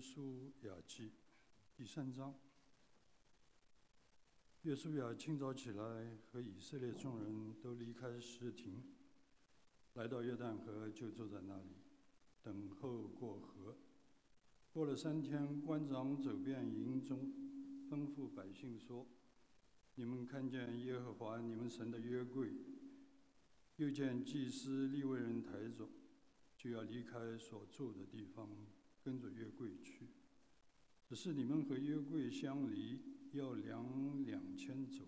稣亚记第3章。约书亚清早起来，和以色列众人都离开石亭，来到约旦河，就坐在那里，等候过河。过了3天，官长走遍营中，吩咐百姓说：你们看见耶和华你们神的约柜，又见祭司利未人抬着，就要离开所住的地方，跟着约柜去。只是你们和约柜相离，要2千肘，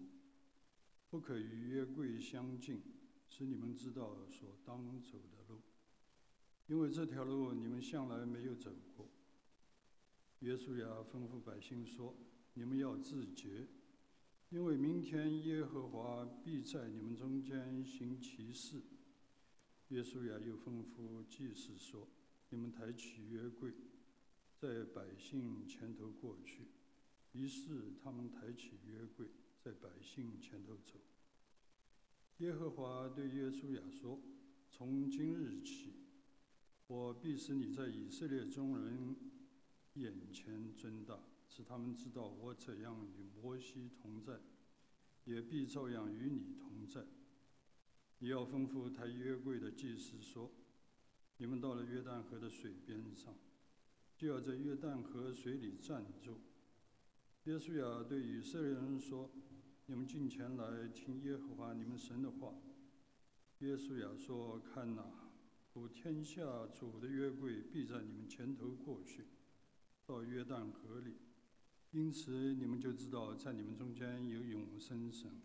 不可与约柜相近，使你们知道所当走的路，因为这条路你们向来没有走过。约书亚吩咐百姓说：你们要自洁，因为明天耶和华必在你们中间行奇事。约书亚又吩咐祭司说：你们抬起约柜，在百姓前头过去。于是他们抬起约柜，在百姓前头走。耶和华对约书亚说：从今日起，我必使你在以色列众人眼前尊大，使他们知道我怎样与摩西同在，也必照样与你同在。你要吩咐抬约柜的祭司说：你们到了约旦河的水边上，就要在约旦河水里站住。约书亚对以色列人说：你们近前来听耶和华你们神的话。约书亚说：看哪，我天下主的约柜必在你们前头过去，到约旦河里，因此你们就知道在你们中间有永生神，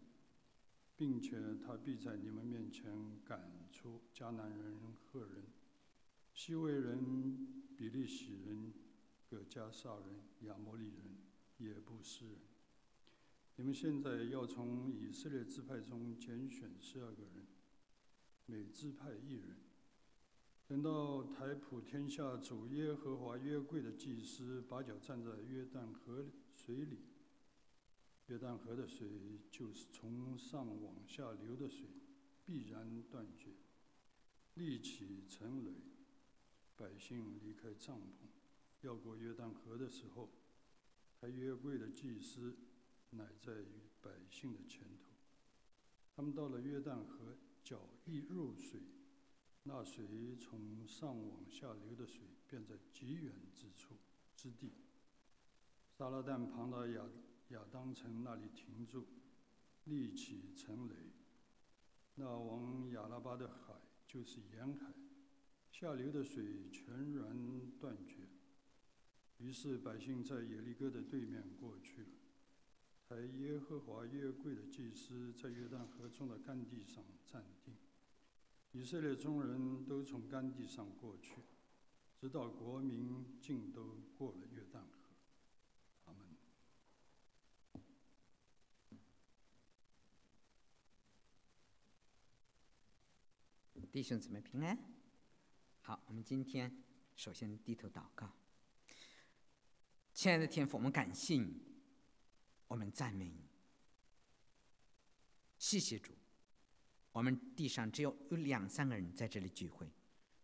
并且他必在你们面前赶出迦南人、赫人、西魏人、比利洗人、葛迦萨人、亚摩利人、耶布斯人。你们现在要从以色列支派中拣选12个人，每支派1人。等到抬普天下主耶和华约柜的祭司把脚站在约旦河水里，约旦河的水就是从上往下流的水，必然断绝，立起成垒。百姓离开帐篷，要过约旦河的时候，抬约柜的祭司乃在百姓的前头。他们到了约旦河，脚一入水，那水从上往下流的水便在极远之地，撒勒但旁的亚当城那里停住，立起成垒。那往亚拉巴的海就是沿海，下流的水全然断绝。于是百姓在耶利哥的对面过去了。抬耶和华约柜的祭司在约旦河中的干地上站定，以色列众人都从干地上过去，直到国民竟都过了约旦河。阿们。弟兄姊妹平安。好，我们今天首先低头祷告。亲爱的天父，我们感谢你，我们赞美你，谢谢主。我们地上只有2、3个人在这里聚会，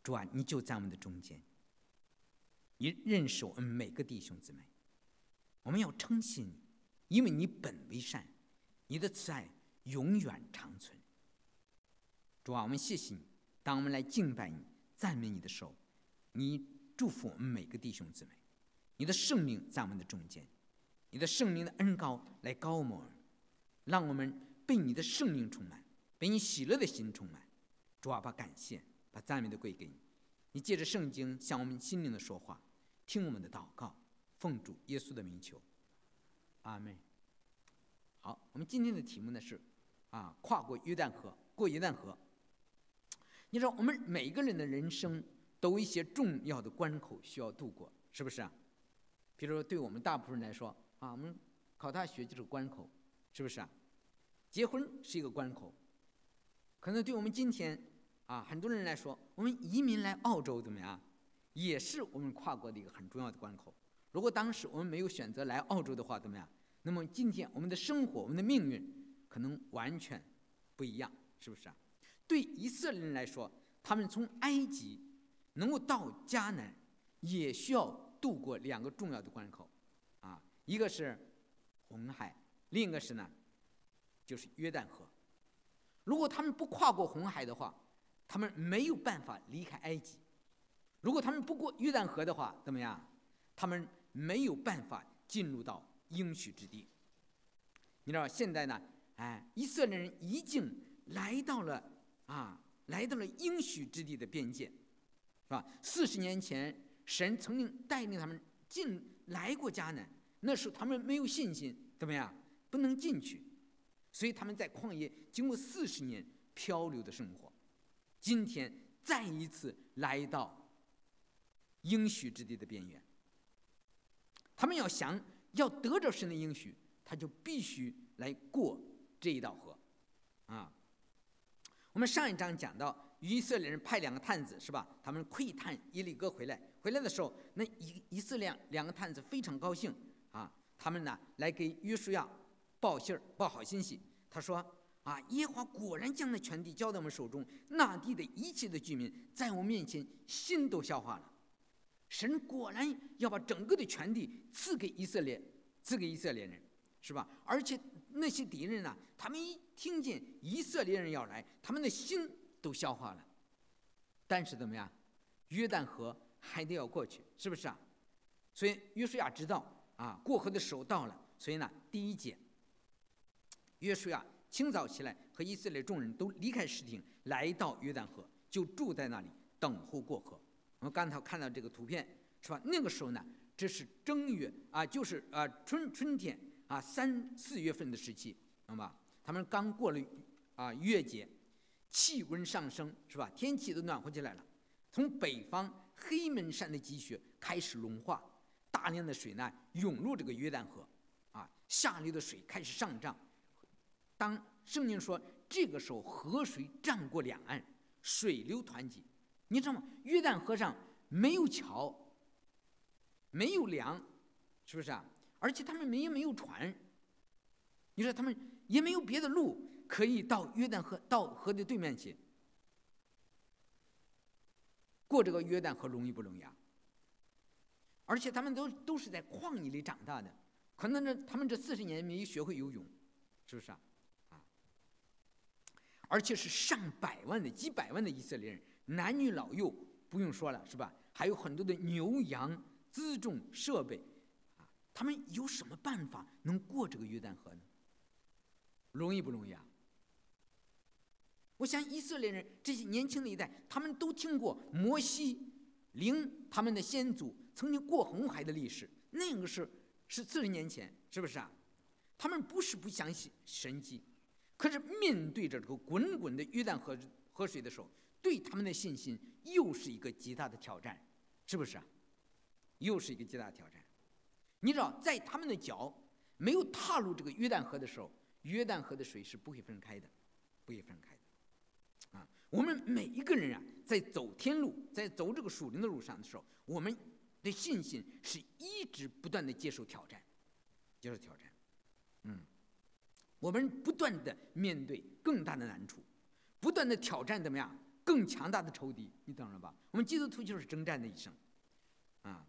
主啊，你就在我们的中间，你认识我们每个弟兄姊妹。我们要称谢你，因为你本为善，你的慈爱永远长存。主啊，我们谢谢你，当我们来敬拜你、赞美你的时候，你祝福我们每个弟兄姊妹，你的圣灵在我们的中间，你的圣灵的恩膏来膏我们，让我们被你的圣灵充满，被你喜乐的心充满。主啊，把感谢、把赞美都归给你。你借着圣经向我们心灵的说话，听我们的祷告，奉主耶稣的名求，阿们。好，我们今天的题目呢是跨过约旦河，过约旦河。你知道我们每个人的人生都有一些重要的关口需要度过，是不是啊？比如说对我们大部分人来说我们考大学就是关口，是不是啊？结婚是一个关口。可能对我们今天很多人来说，我们移民来澳洲怎么样，也是我们跨过的一个很重要的关口。如果当时我们没有选择来澳洲的话怎么样，那么今天我们的生活、我们的命运可能完全不一样，是不是啊？对以色列人来说，他们从埃及能够到迦南，也需要渡过两个重要的关口啊，一个是红海，另一个是呢就是约旦河。如果他们不跨过红海的话，他们没有办法离开埃及；如果他们不过约旦河的话，怎么样？他们没有办法进入到应许之地。你知道现在呢，以色列人已经来到了应许之地的边界，是吧？40年前，神曾经带领他们来过迦南，那时候他们没有信心，怎么样？不能进去，所以他们在旷野经过40年漂流的生活。今天再一次来到应许之地的边缘，他们要得着神的应许，他就必须来过这一道河啊。我们上一章讲到以色列人派两个探子，是吧？他们窥探耶利哥回来的时候，那以色列两个探子非常高兴啊，他们呢来给约书亚报好信息。他说啊，耶和华果然将那全地交在我们手中，那地的一切的居民在我面前心都消化了。神果然要把整个的全地赐给以色列人，是吧？而且那些敌人呢，他们一听见以色列人要来，他们的心都消化了。但是怎么样？约旦河还得要过去，是不是啊？所以约书亚知道啊，过河的时候到了。所以呢，第一节，约书亚清早起来，和以色列众人都离开石亭，来到约旦河，就住在那里，等候过河。我们刚才看到这个图片，是吧？那个时候呢，这是正月啊，就是啊春天啊3、4月份的时期，懂吧？他们刚过了啊月节，气温上升，是吧？天气都暖和起来了。从北方黑门山的积雪开始融化，大量的水呢涌入这个约旦河，啊，下流的水开始上涨。当圣经说这个时候河水涨过两岸，水流湍急，你知道吗？约旦河上没有桥，没有梁，是不是啊？而且他们也没有船，你说他们也没有别的路可以到约旦河，到河的对面去。过这个约旦河容易不容易啊？而且他们都是在旷野里长大的，可能他们这40年没学会游泳，是不是啊？而且是上百万的、几百万的以色列人，男女老幼不用说了，是吧？还有很多的牛羊、辎重、设备，他们有什么办法能过这个约旦河呢？容易不容易啊？我想以色列人这些年轻的一代，他们都听过摩西领他们的先祖曾经过红海的历史，那个是40年前，是不是啊？他们不是不相信神迹，可是面对着这个滚滚的约旦河水的时候，对他们的信心又是一个极大的挑战，是不是啊？又是一个极大的挑战。你知道，在他们的脚没有踏入这个约旦河的时候，约旦河的水是不会分开的，不会分开的。我们每一个人啊，在走天路，在走这个属灵的路上的时候，我们的信心是一直不断的接受挑战。我们不断的面对更大的难处，不断的挑战怎么样？更强大的仇敌，你懂了吧？我们基督徒就是征战的一生，啊。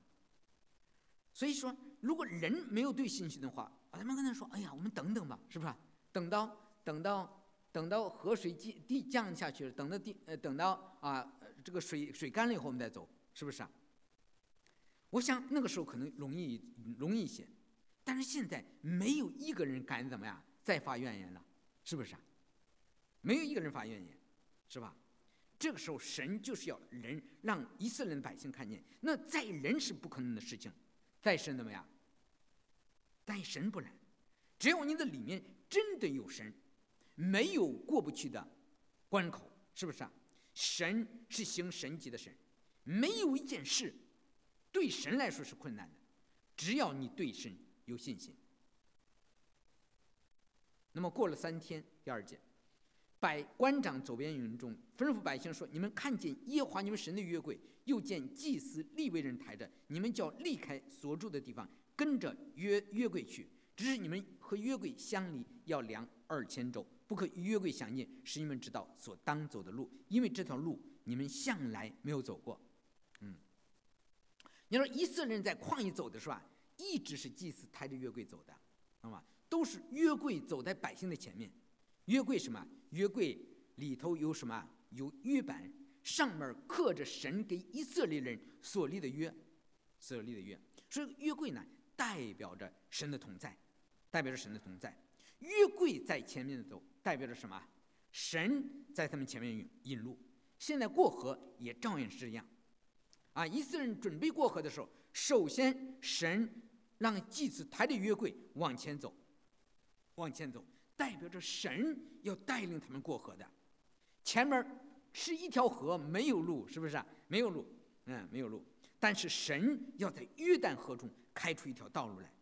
所以说，如果人没有对信心的话，他们跟他说：“哎呀，我们等等吧，是不是？等到河水地降下去了，等到这个水干了以后，我们再走，是不是啊？”我想那个时候可能容易一些，但是现在没有一个人敢怎么样再发怨言了，是不是啊？没有一个人发怨言，是吧？这个时候神就是要人让以色列的百姓看见，那在人是不可能的事情，在神怎么样？在神不然，只要你的里面真的有神，没有过不去的关口，是不是啊？神是行神迹的神，没有一件事对神来说是困难的，只要你对神有信心。那么过了3天，第2节，官长走遍营中，吩咐百姓说：“你们看见耶和华你们神的约柜，又见祭司利未人抬着，你们就要离开所住的地方，跟着约柜去。只是你们和约柜相离，要量2000肘，不可与约柜相近，使你们知道所当走的路，因为这条路你们向来没有走过。”你说以色列人在旷野走的是吧，一直是祭司抬着约柜走的，懂吗？都是约柜走在百姓的前面。约柜什么？约柜里头有什么？有约版，上面刻着神给以色列人所立的约，所立的约。所以约柜呢，代表着神的同在，代表着神的同在。约柜在前面走，代表着什么？神在他们前面引路。现在过河也照样是这样，啊，以色列人准备过河的时候，首先神让祭司抬着约柜往前走，往前走，代表着神要带领他们过河的。前面是一条河，没有路，是不是啊？没有路，没有路。但是神要在约旦河中开出一条道路来，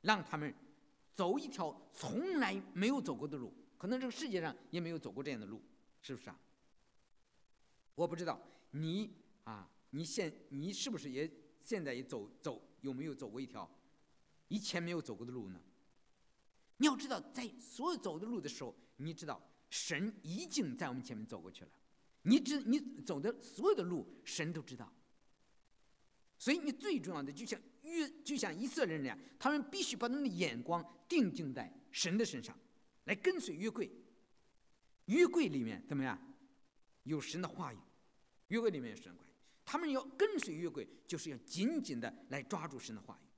让他们走一条从来没有走过的路，可能这个世界上也没有走过这样的路，是不是啊？我不知道你啊，你是不是也现在也有没有走过一条以前没有走过的路呢？你要知道，在所有走的路的时候，你知道神已经在我们前面走过去了，你走的所有的路神都知道。所以你最重要的就像以色列人那样，他们必须把他们的眼光定睛在神的身上，来跟随约柜。约柜里面怎么样？有神的话语，约柜里面有神的话语。他们要跟随约柜，就是要紧紧的来抓住神的话语。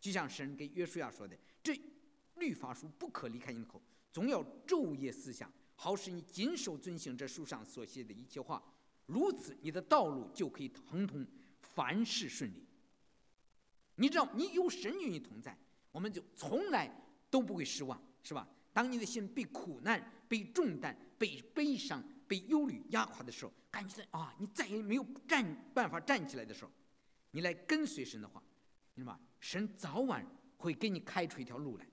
就像神给约书亚说的，这律法书不可离开你的口，总要昼夜思想，好使你谨守遵行这书上所写的一切话，如此你的道路就可以亨通，凡事顺利。你知道，你有神与你同在，我们就从来都不会失望，是吧？当你的心被苦难、被重担、被悲伤、被忧虑压垮的时候，感觉到啊，你再也没有办法站起来的时候，你来跟随神的话，你知道吗？神早晚会给你开出一条路来。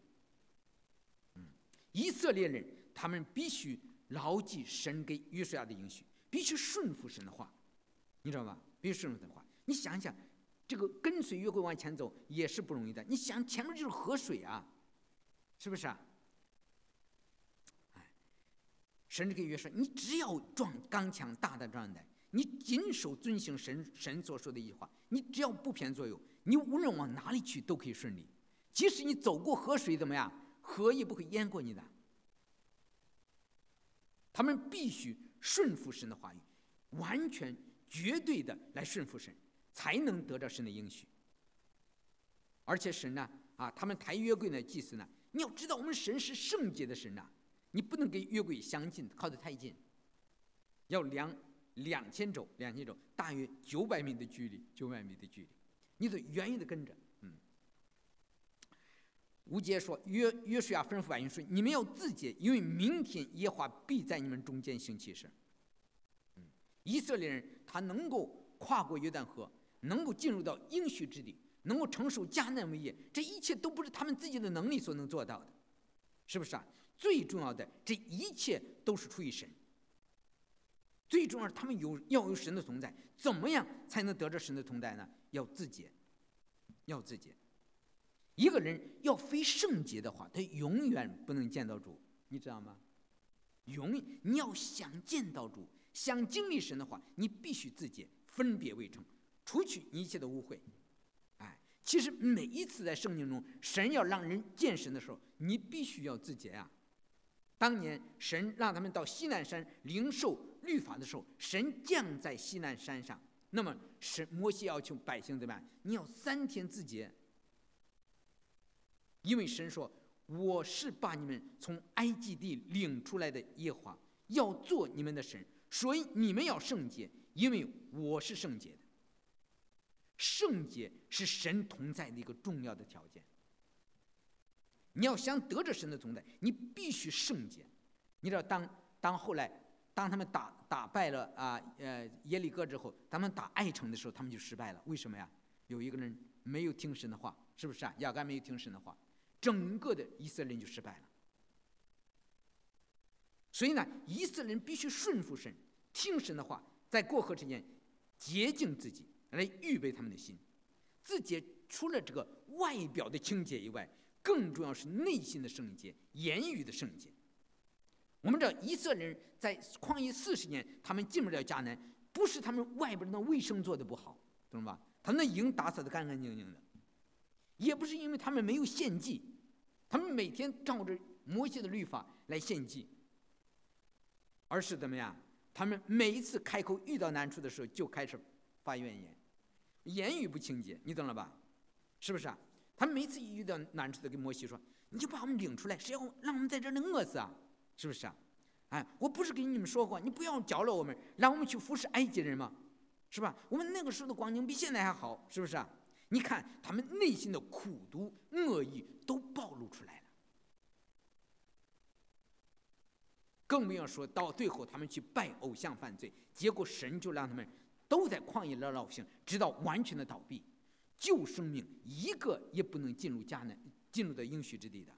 以色列人他们必须牢记神给约书亚的应许，必须顺服神的话，你知道吗？必须顺服神的话。你想想，这个跟随约柜往前走也是不容易的。你想前面就是河水啊，是不是啊？神给约书亚，你只要刚强大胆壮胆，你谨守遵行神所说的一句话，你只要不偏左右，你无论往哪里去都可以顺利。即使你走过河水，怎么样？河也不会淹过你的。他们必须顺服神的话语，完全绝对的来顺服神，才能得到神的应许。而且神呢，他们抬约柜的祭司呢，你要知道我们神是圣洁的神呐，你不能跟约柜相近，靠得太近，要两千肘，大约900米的距离，你得远远的跟着。吴杰说：“约书亚吩咐百姓说，你们要自洁，因为明天耶和华必在你们中间行奇事。”以色列人他能够跨过约旦河，能够进入到应许之地，能够承受迦南为业，这一切都不是他们自己的能力所能做到的，是不是啊？最重要的，这一切都是出于神。最重要，他们要有神的同在。怎么样才能得着神的同在呢？要自洁，要自洁。一个人要非圣洁的话，他永远不能见到主，你知道吗？你要想见到主，想经历神的话，你必须自洁，分别为圣，除去一切的污秽。其实每一次在圣经中，神要让人见神的时候，你必须要自洁啊。当年神让他们到西南山领受律法的时候，神降在西南山上，那么摩西要求百姓怎么样？你要3天自洁。因为神说：“我是把你们从埃及地领出来的耶和华，要做你们的神，所以你们要圣洁，因为我是圣洁的。”圣洁是神同在的一个重要的条件。你要想得着神的同在，你必须圣洁。你知道，当后来他们打败了耶利哥之后，他们打艾城的时候，他们就失败了。为什么呀？有一个人没有听神的话，是不是啊？亚干没有听神的话。整个的以色列人就失败了。所以呢，以色列人必须顺服神，听神的话，在过河之前洁净自己，来预备他们的心。自己除了这个外表的清洁以外，更重要是内心的圣洁，言语的圣洁。我们知道以色列人在旷野40年，他们进不了迦南，不是他们外边的卫生做得不好，懂吗？他那营打扫得干干净净的，也不是因为他们没有献祭，他们每天照着摩西的律法来献祭，而是怎么样？他们每一次开口遇到难处的时候就开始发怨言，言语不清洁，你懂了吧？是不是啊？他们每次遇到难处的跟摩西说：“你就把我们领出来，谁要让我们在这里饿死啊？是不是啊？哎，我不是跟你们说过，你不要搅扰我们，让我们去服侍埃及人吗？是吧？我们那个时候的光景比现在还好，是不是啊？你看他们内心的苦毒、恶意都暴露出来了，更不要说到最后他们去拜偶像犯罪，结果神就让他们都在旷野流浪行，直到完全的倒闭，旧生命一个也不能进入迦南，进入到应许之地的。”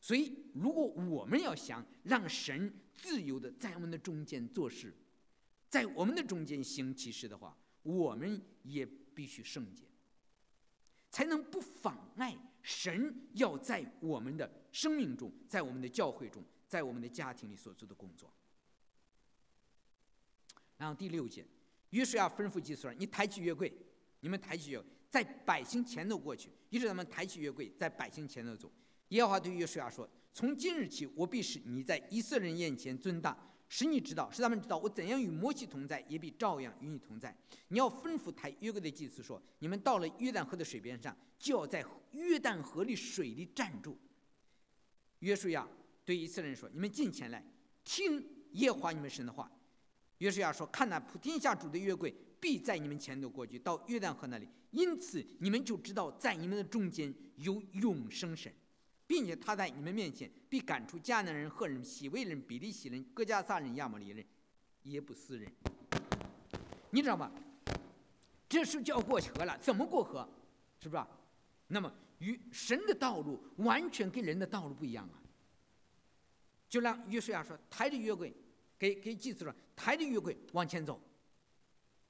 所以如果我们要想让神自由的在我们的中间做事，在我们的中间行奇事的话，我们也必须圣洁，才能不妨碍神要在我们的生命中，在我们的教会中，在我们的家庭里所做的工作。然后第六节，约书亚吩咐祭司长：“你抬起约柜，你们抬起约柜，在百姓前头过去。”于是他们抬起约柜，在百姓前头走。耶和华对约书亚说：“从今日起，我必使你在以色列人眼前尊大，使你知道，使他们知道我怎样与摩西同在，也必照样与你同在。你要吩咐抬约柜的祭司说：你们到了约旦河的水边上，就要在约旦河里水里站住。”约书亚对以色列人说：“你们近前来，听耶和华你们神的话。”约书亚说：“看哪，普天下主的约柜必在你们前头过去，到约旦河那里。因此你们就知道，在你们的中间有永生神，并且他在你们面前必赶出迦南人、赫人、希未人、比利洗人、哥加撒人、亚摩利人、耶布斯人。”你知道吗？这是就要过河了，怎么过河？是不是？那么与神的道路完全跟人的道路不一样啊！就让约书亚说：“抬着约柜，给祭司说，抬着约柜往前走。”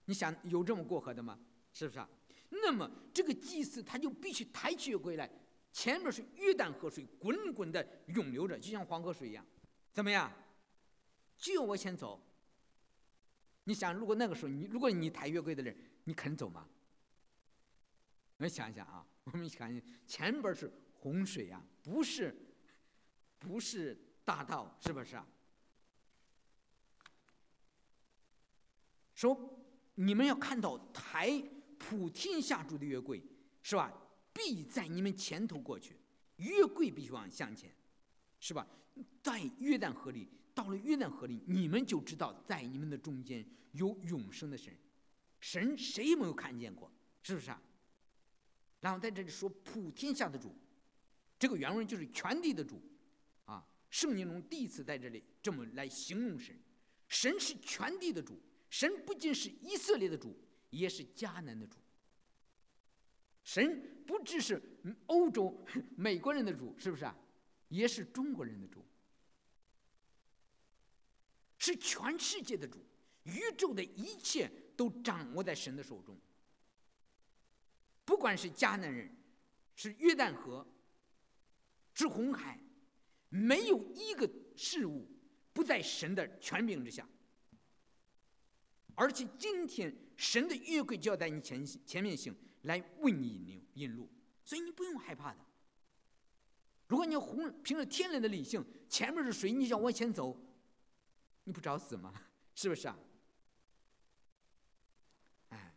你想有这么过河的吗？是不是啊？那么这个祭司他就必须抬起约柜来。前面是约旦河水滚滚的涌流着，就像黄河水一样，怎么样？就要往前走。你想，如果那个时候如果你抬约柜的人，你肯走吗？我们想一想啊，我们想一想，前边是洪水啊，不是大道，是不是啊？说你们要看到抬普天下主的约柜，是吧？必在你们前头过去，约柜必须往向前，是吧？在约旦河里，到了约旦河里，你们就知道在你们的中间有永生的神，神谁也没有看见过，是不是啊？然后在这里说普天下的主，这个原文就是全地的主啊。圣经中第一次在这里这么来形容神，神是全地的主，神不仅是以色列的主，也是迦南的主。神不只是欧洲、美国人的主，是不是啊？也是中国人的主，是全世界的主，宇宙的一切都掌握在神的手中。不管是迦南人，是约旦河，是红海，没有一个事物不在神的权柄之下。而且今天神的约柜就要在你前面行，来为你引路，所以你不用害怕的。如果你要凭着天然的理性，前面是水，你想往前走，你不找死吗？是不是啊？哎，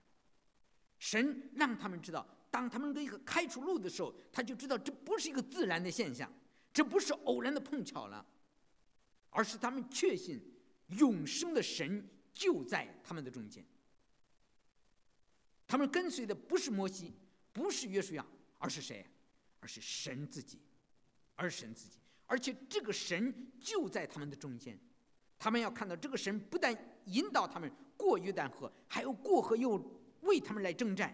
神让他们知道，当他们这个开出路的时候，他就知道这不是一个自然的现象，这不是偶然的碰巧了，而是他们确信永生的神就在他们的中间。他们跟随的不是摩西，不是约书亚，而是谁？而是神自己，而且这个神就在他们的中间。他们要看到这个神不但引导他们过约旦河，还要过河又为他们来征战，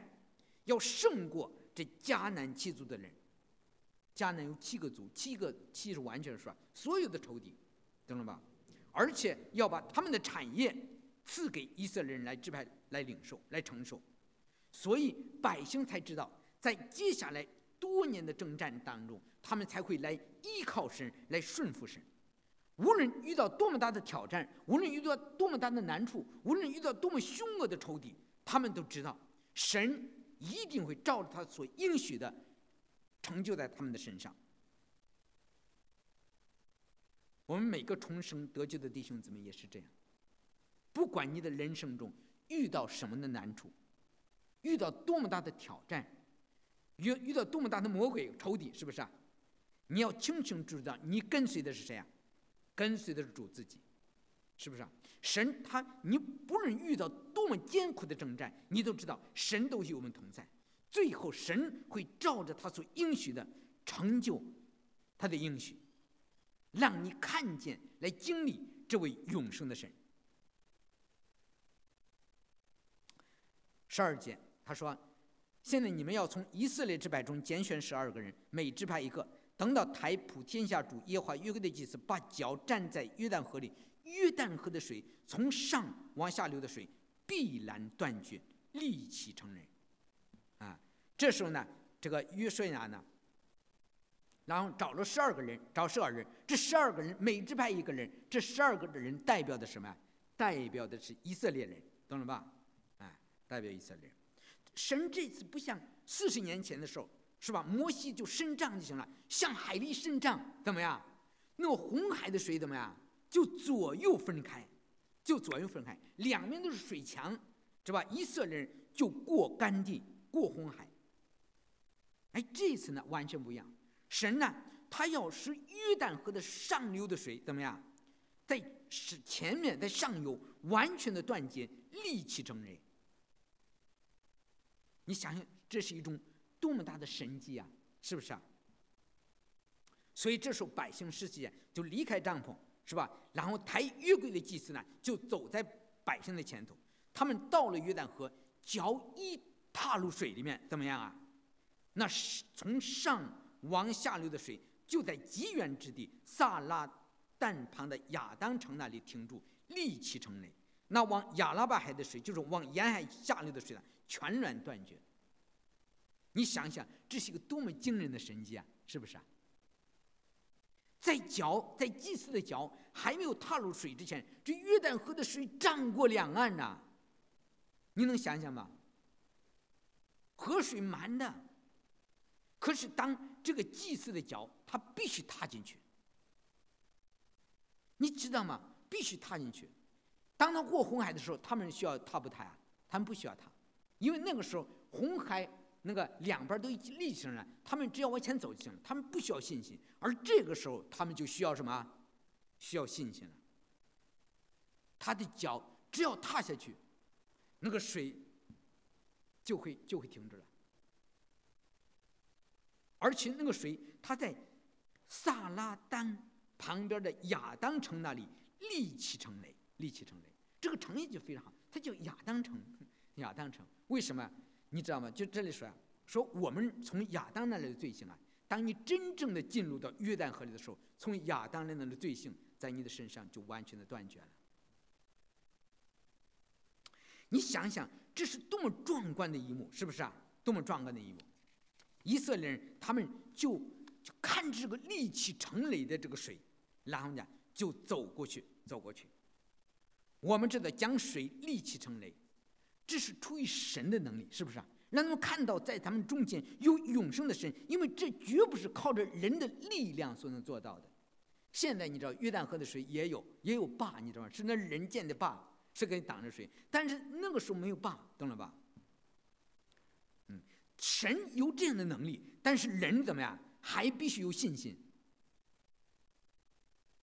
要胜过这迦南七族的人。迦南有七个族，七是完全说所有的仇敌，懂了吧？而且要把他们的产业赐给以色列人来支配、来领受、来承受。所以百姓才知道，在接下来多年的征战当中，他们才会来依靠神，来顺服神。无论遇到多么大的挑战，无论遇到多么大的难处，无论遇到多么凶恶的仇敌，他们都知道神一定会照着他所应许的成就在他们的身上。我们每个重生得救的弟兄姊妹也是这样，不管你的人生中遇到什么的难处，遇到多么大的挑战，遇到多么大的魔鬼仇敌，是不是啊？你要清清楚楚知道你跟随的是谁啊？跟随的是主自己，是不是啊？神他，你不论遇到多么艰苦的征战，你都知道神都与我们同在，最后神会照着他所应许的成就他的应许，让你看见来经历这位永生的神。12节他说，现在你们要从以色列支派中拣选12个人，每支派一个，等到台普天下主耶和华约柜的祭司把脚站在约旦河里，约旦河的水从上往下流的水必然断绝，立其成人。这时候呢，这个约书亚呢，然后找了12个人，这12个人每支派1个人，这12个人代表的什么？代表的是以色列人，懂了吧？代表以色列人。神这次不像40年前的时候，是吧？摩西就伸杖就行了，向海里伸杖，怎么样？那个红海的水怎么样？就左右分开，两边都是水墙，是吧？以色列人就过干地，过红海。这次呢完全不一样，神呢他要使约旦河的上流的水怎么样？在前面，在上游完全的断绝，立其成人。你想想，这是一种多么大的神迹啊，是不是啊？所以这时候百姓17节就离开帐篷，是吧？然后抬约柜的祭司呢，就走在百姓的前头。他们到了约旦河，脚一踏入水里面，怎么样啊？那从上往下流的水就在极远之地撒拉但旁的亚当城那里停住，立其成人。那往亚拉巴海的水，就是往沿海下流的水呢，全然断绝。你想想，这是一个多么惊人的神迹啊，是不是啊？在祭司的脚还没有踏入水之前，这约旦河的水涨过两岸呐，你能想想吗？河水满的，可是当这个祭司的脚，他必须踏进去，你知道吗？必须踏进去。当他过红海的时候，他们需要踏不踏啊？他们不需要踏，因为那个时候红海那个两边都立起来了，他们只要往前走就行了，他们不需要信心。而这个时候他们就需要什么？需要信心了。他的脚只要踏下去，那个水就会停止了。而且那个水，他在撒拉丹旁边的亚当城那里立起成垒，这个城也就非常好，它叫亚当城。为什么你知道吗？就这里说我们从亚当那里的罪行啊，当你真正的进入到约旦河里的时候，从亚当那里的罪行在你的身上就完全的断绝了。你想想，这是多么壮观的一幕，是不是啊？多么壮观的一幕！以色列人他们就看这个立起成垒的这个水，然后呢就走过去。我们知道将水立起成垒，这是出于神的能力，是不是啊？让他们看到在他们中间有永生的神，因为这绝不是靠着人的力量所能做到的。现在你知道约旦河的水也有坝，你知道吗？是那人建的坝，是给挡着水，但是那个时候没有坝，懂了吧？神有这样的能力，但是人怎么样？还必须有信心。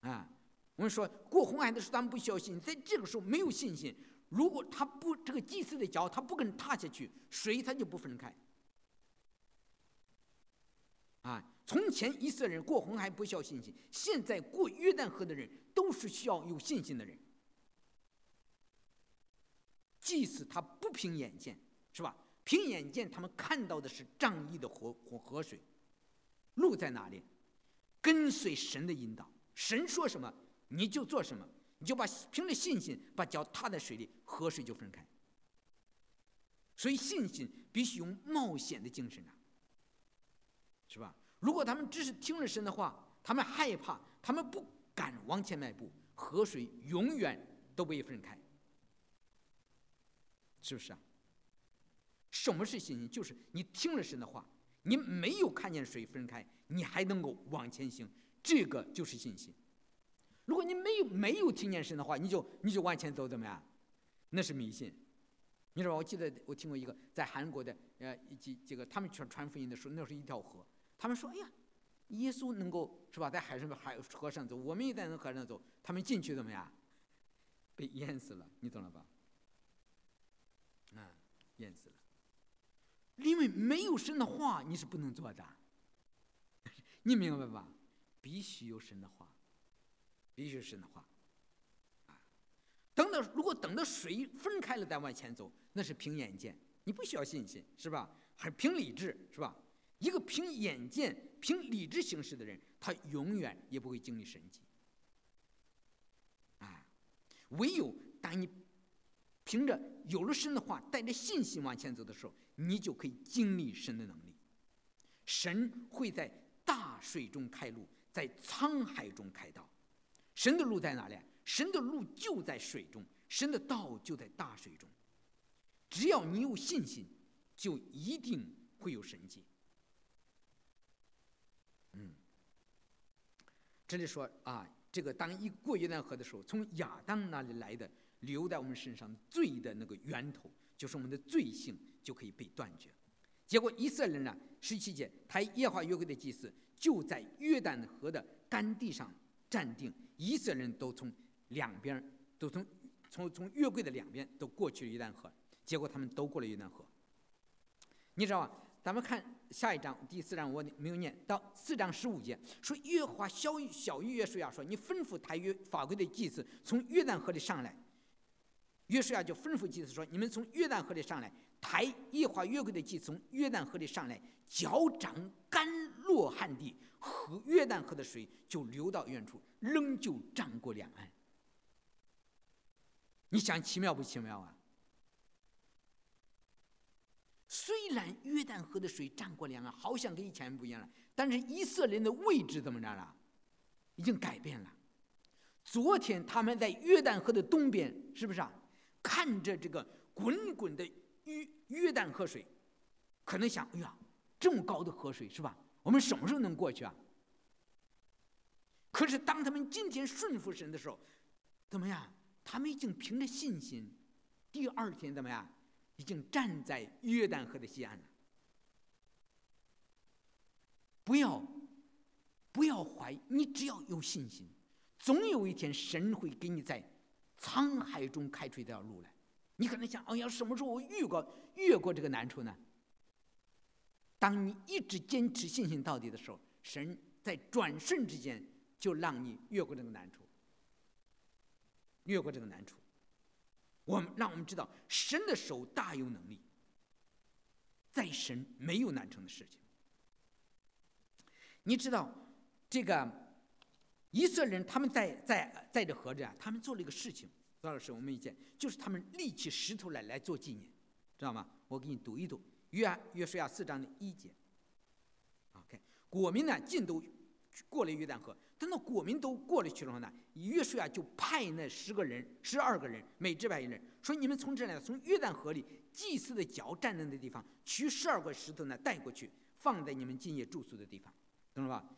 我们说过红海的时候，他们不需要信心，在这个时候没有信心。如果他不，这个祭司的脚他不跟踏下去，水他就不分开。从前以色列人过红海不需要信心，现在过约旦河的人都是需要有信心的人。祭司他不凭眼见，是吧？凭眼见他们看到的是仗义的河水。路在哪里？跟随神的引导，神说什么你就做什么，你就凭着信心把脚踏在水里，河水就分开。所以信心必须用冒险的精神，是吧？如果他们只是听了神的话，他们害怕，他们不敢往前迈步，河水永远都不会分开，是不是啊？什么是信心？就是你听了神的话，你没有看见水分开，你还能够往前行，这个就是信心。如果你没有听见神的话，你就往前走，怎么样？那是迷信。你知道吗？我记得我听过一个在韩国的这个他们传福音的时候，那是一条河，他们说哎呀，耶稣能够是吧，在河上走，我们也在那河上走，他们进去怎么样？被淹死了，你懂了吧？淹死了。因为没有神的话你是不能做的，你明白吧？必须有神的话，必须有神的话。如果等到水分开了再往前走，那是凭眼见，你不需要信心，是吧？还凭理智，是吧？一个凭眼见凭理智行事的人，他永远也不会经历神迹。唯有当你凭着有了神的话，带着信心往前走的时候，你就可以经历神的能力。神会在大水中开路，在沧海中开道。神的路在哪里？神的路就在水中，神的道就在大水中。只要你有信心，就一定会有神迹。这里说这个当一过约旦河的时候，从亚当那里来的留在我们身上罪的那个源头，就是我们的罪性就可以被断绝。结果以色列人17节，抬耶和华约柜的祭司就在约旦河的干地上站定，以色列人都从两边都从约柜的两边都过去了约旦河，结果他们都过了约旦河。你知道吗？咱们看下一章，第四章我没有念到，4章15节说，耶和华小谕约书亚说，你吩咐抬约法柜的祭司从约旦河里上来。约书亚就吩咐祭司说，你们从约旦河里上来，抬耶和华约柜的祭司从约旦河里上来，脚掌干落旱地，和约旦河的水就流到远处，仍旧涨过两岸。你想奇妙不奇妙啊？虽然约旦河的水涨过两岸，好像跟以前不一样了，但是以色列人的位置怎么着了？已经改变了。昨天他们在约旦河的东边，是不是看着这个滚滚的约旦河水，可能想，哎呀，这么高的河水是吧？我们什么时候能过去啊？可是当他们今天顺服神的时候，怎么样？他们已经凭着信心，第二天怎么样？已经站在约旦河的西岸了。不要怀疑，你只要有信心，总有一天神会给你在沧海中开出一条路来。你可能想，哎呀，什么时候我越过这个难处呢？当你一直坚持信心到底的时候，神在转瞬之间就让你越过这个难处，越过这个难处。让我们知道，神的手大有能力，在神没有难成的事情。你知道这个以色列人，他们在这河里他们做了一个事情，多少事我们没见，就是他们立起石头来做纪念，知道吗？我给你读一读约书亚4章1节。OK， 国民尽都过了约旦河。等到国民都过了去了后呢，约书亚就派那12个人，每支派一人，说你们从这里从约旦河里祭司的脚站在的地方取12块石头呢，带过去放在你们今夜住宿的地方，懂了吧？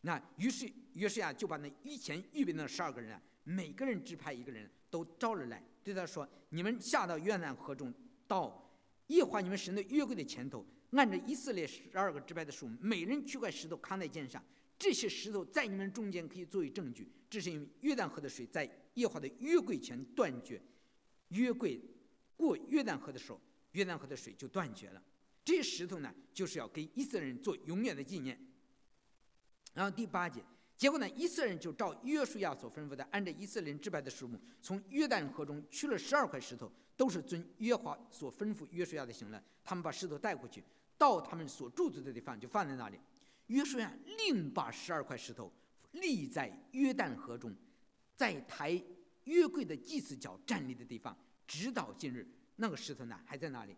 那于是约书亚就把那以前预备的12个人每个人支派一个人都招了来，对他说，你们下到约旦河中，到耶和华你们神的约柜的前头，按照以色列12个支派的数目，每人取块石头扛在肩上，这些石头在你们中间可以作为证据。这是因为约旦河的水在耶和华的约柜前断绝，约柜过约旦河的时候，约旦河的水就断绝了。这些石头呢，就是要给以色列人做永远的纪念。然后第8节，结果呢，以色列人就照约书亚所吩咐的，按照以色列人支派的数目，从约旦河中取了12块石头，都是遵耶和华所吩咐约书亚的行了。他们把石头带过去，到他们所住的地方，就放在那里。约书亚另把12块石头立在约旦河中，在抬约柜的祭司脚站立的地方，直到今日，那个石头呢还在那里。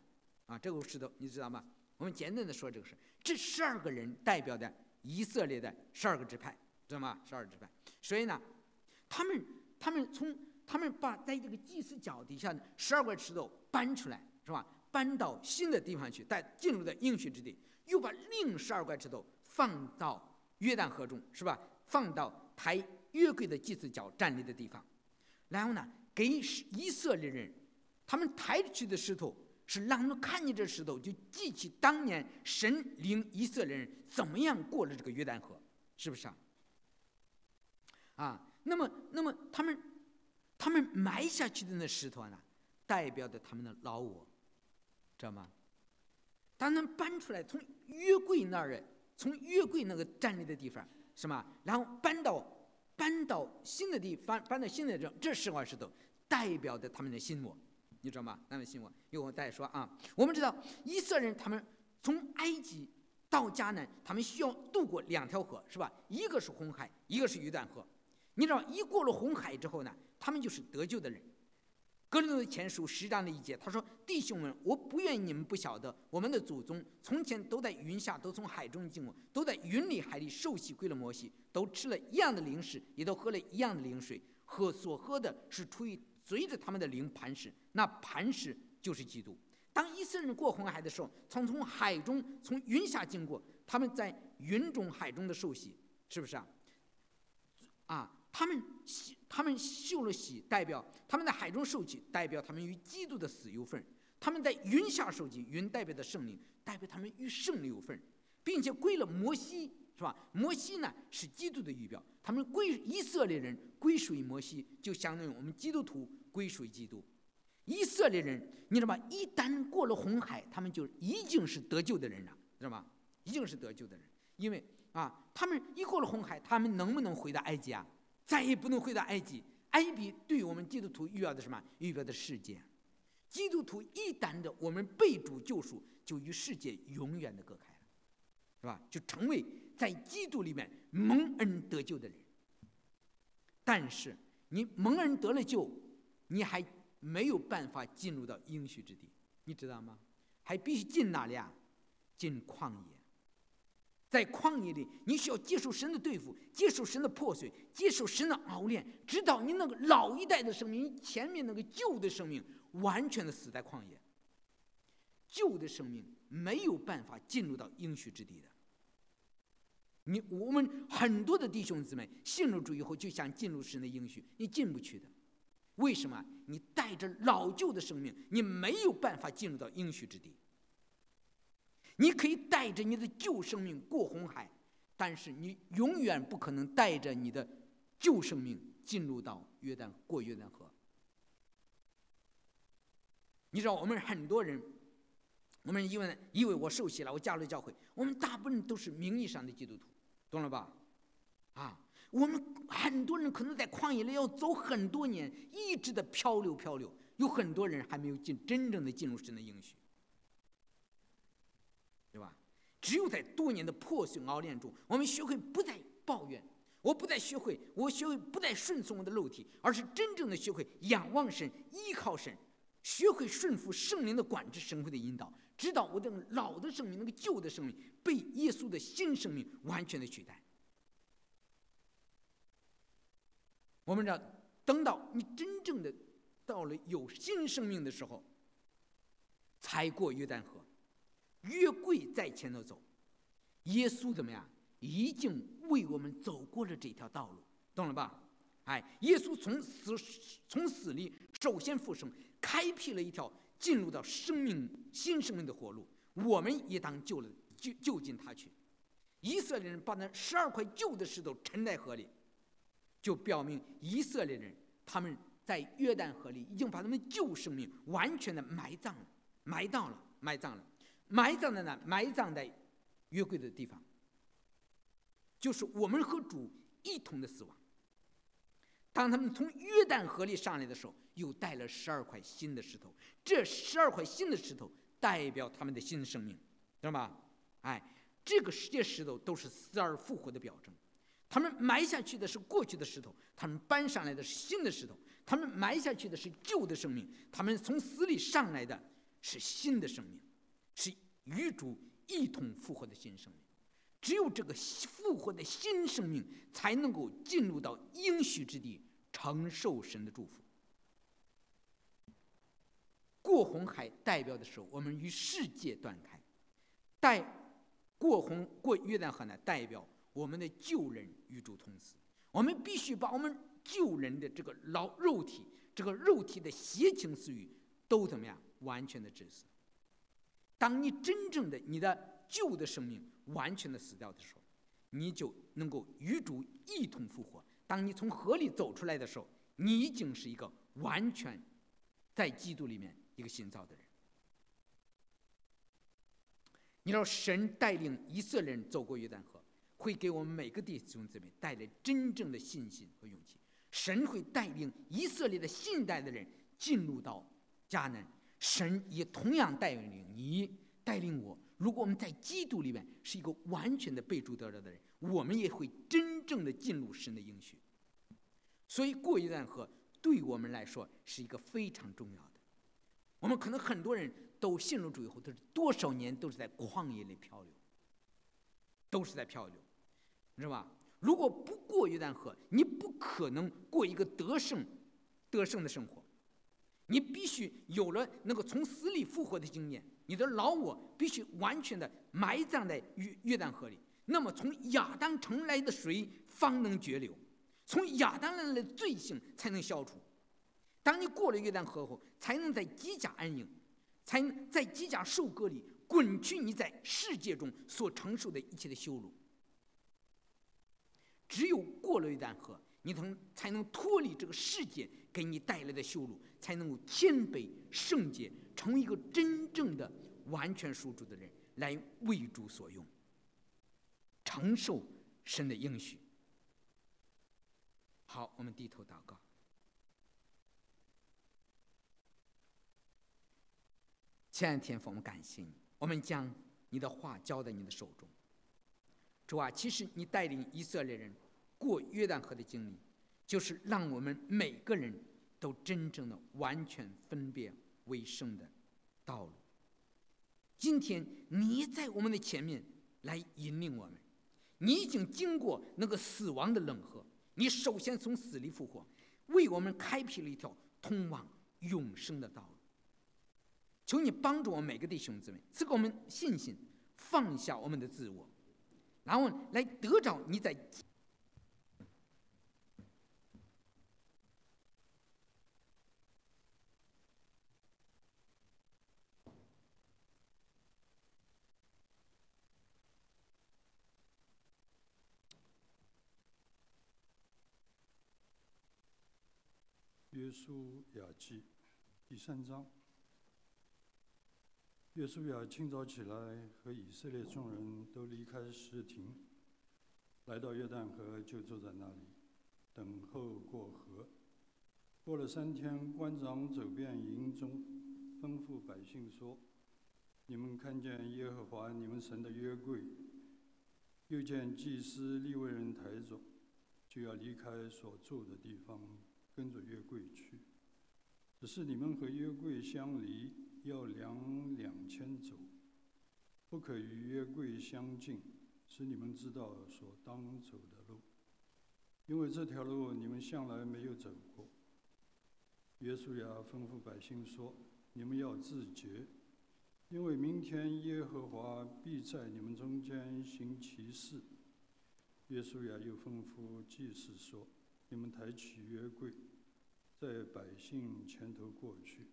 这个石头你知道吗？我们简单的说这个事。这12个人代表的以色列的12个支派，知道吗？12支派。所以呢，他们把在这个祭司脚底下12块石头搬出来，是吧？搬到新的地方去，再进入到应许之地，又把另12块石头放到约旦河中，是吧？放到抬约柜的祭司脚站立的地方。然后呢，给以色列人，他们抬去的石头，是让他们看见这石头，就记起当年神领以色列人怎么样过了这个约旦河，是不是啊？啊，那么他们埋下去的那石头呢，代表着他们的老我，知道吗？当他们搬出来，从约柜那儿，从约柜那个站立的地方，是吗？然后搬到新的地方，搬到新的这10块石头，代表着他们的心魔，你知道吗？他们的心魔。因为我再说啊，我们知道以色列人他们从埃及到迦南，他们需要渡过2条河，是吧？一个是红海，一个是约旦河。你知道，一过了红海之后呢，他们就是得救的人。哥林多前书10章1节，他说：“弟兄们，我不愿你们不晓得，我们的祖宗从前都在云下，都从海中进入，都在云里海里受洗归了摩西，都吃了一样的灵食，也都喝了一样的灵水。所喝的是出于随着他们的灵磐石，那磐石就是基督。当以色列人过红海的时候，从海中从云下经过，他们在云中海中的受洗，是不是啊？啊。”他们受了洗，代表他们在海中受洗，代表他们与基督的死有份；他们在云下受洗，云代表的圣灵，代表他们与圣灵有份，并且归了摩西，是吧？摩西呢是基督的预表，他们归以色列人归属于摩西，就相当于我们基督徒归属于基督。以色列人，你知道吗？一旦过了红海，他们就已经是得救的人了，知道吗？已经是得救的人，因为啊，他们一过了红海，他们能不能回到埃及啊？再也不能回到埃及。埃及对我们基督徒预表的什么？预表的世界。基督徒一旦的我们被主救赎，就与世界永远的隔开了，是吧？就成为在基督里面蒙恩得救的人。但是你蒙恩得了救，你还没有办法进入到应许之地，你知道吗？还必须进哪里啊？进旷野。在旷野里，你需要接受神的对付，接受神的破碎，接受神的熬炼，直到你那个老一代的生命，前面那个旧的生命完全的死在旷野。旧的生命没有办法进入到应许之地的。我们很多的弟兄姊妹信入主以后，就想进入神的应许，你进不去的。为什么？你带着老旧的生命，你没有办法进入到应许之地。你可以带着你的旧生命过红海，但是你永远不可能带着你的旧生命进入到过约旦河。你知道，我们很多人，我们因为我受洗了，我加入教会，我们大部分都是名义上的基督徒，懂了吧？啊，我们很多人可能在旷野里要走很多年，一直的漂流，有很多人还没有真正的进入神的应许。对吧？只有在多年的破碎熬炼中，我们学会不再抱怨，我学会不再顺从我的肉体，而是真正的学会仰望神，依靠神，学会顺服圣灵的管制，神会的引导，直到我的老的生命，那个旧的生命被耶稣的新生命完全的取代。我们知道，等到你真正的到了有新生命的时候，才过约旦河。约柜在前头走，耶稣怎么样？已经为我们走过了这条道路，懂了吧？哎，耶稣从死里首先复生，开辟了一条进入到新生命的活路，我们也当就近他去。以色列人把那12块旧的石头沉在河里，就表明以色列人他们在约旦河里已经把他们旧生命完全的埋葬了。埋葬在约柜的地方，就是我们和主一同的死亡。当他们从约旦河里上来的时候，又带了12块新的石头，这12块新的石头代表他们的新生命，知道吗？哎，这些石头都是死而复活的表征。他们埋下去的是过去的石头，他们搬上来的是新的石头，他们埋下去的是旧的生命，他们从死里上来的是新的生命，是与主一同复活的新生命。只有这个复活的新生命，才能够进入到应许之地，承受神的祝福。过红海代表的时候，我们与世界断开，过约旦河呢，代表我们的旧人与主同死。我们必须把我们旧人的这个老肉体，这个肉体的邪情私欲都怎么样完全的致死。当你真正的你的旧的生命完全的死掉的时候，你就能够与主一同复活。当你从河里走出来的时候，你已经是一个完全在基督里面一个新造的人。你知道神带领以色列人走过约旦河，会给我们每个弟兄姊妹带来真正的信心和勇气。神会带领以色列的新一代的人进入到迦南，神也同样带领你，带领我。如果我们在基督里面是一个完全的被主得着的人，我们也会真正的进入神的应许。所以过约旦河对我们来说是一个非常重要的。我们可能很多人都信入主以后，都是多少年都是在旷野里漂流，都是在漂流，是吧？如果不过约旦河，你不可能过一个得胜的生活。你必须有了那个从死里复活的经验，你的老我必须完全的埋葬在约旦河里。那么从亚当城来的水方能决流，从亚当来的罪性才能消除。当你过了约旦河后，才能在基甲安营，才能在基甲受割礼，滚去你在世界中所承受的一切的羞辱。只有过了约旦河，你才能脱离这个世界给你带来的羞辱，才能够谦卑圣洁，成为一个真正的完全属主的人，来为主所用，承受神的应许。好，我们低头祷告。亲爱的天父，我们感谢你，我们将你的话交在你的手中。主啊，其实你带领以色列人过约旦河的经历，就是让我们每个人都真正的完全分别为圣的道路。今天你在我们的前面来引领我们，你已经经过那个死亡的冷河，你首先从死里复活，为我们开辟了一条通往永生的道路。求你帮助我们每个弟兄姊妹，赐给我们信心，放下我们的自我，然后来得着你在约书亚记第3章。约书亚清早起来，和以色列众人都离开石亭，来到约旦河，就坐在那里等候过河。过了3天，官长走遍营中，吩咐百姓说：你们看见耶和华你们神的约柜，又见祭司利未人抬着，就要离开所住的地方，跟着约柜去。只是你们和约柜相离，要200肘，不可与约柜相近，使你们知道所当走的路，因为这条路你们向来没有走过。约书亚吩咐百姓说：你们要自洁，因为明天耶和华必在你们中间行奇事。约书亚又吩咐祭司说：你们抬起约柜，在百姓前头过去。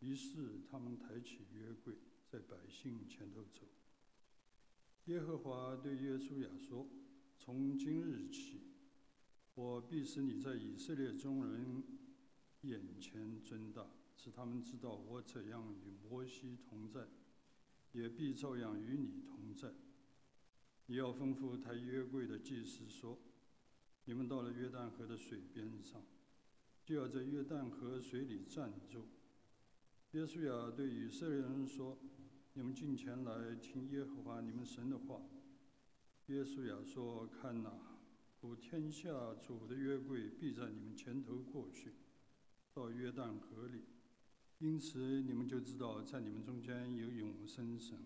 于是他们抬起约柜，在百姓前头走。耶和华对约书亚说：从今日起，我必使你在以色列众人眼前尊大，使他们知道我怎样与摩西同在，也必照样与你同在。你要吩咐抬约柜的祭司说：你们到了约旦河的水边上，就要在约旦河水里站住。约书亚对以色列人说：你们近前来听耶和华你们神的话。约书亚说：看哪，主天下主的约柜必在你们前头过去，到约旦河里，因此你们就知道在你们中间有永生神，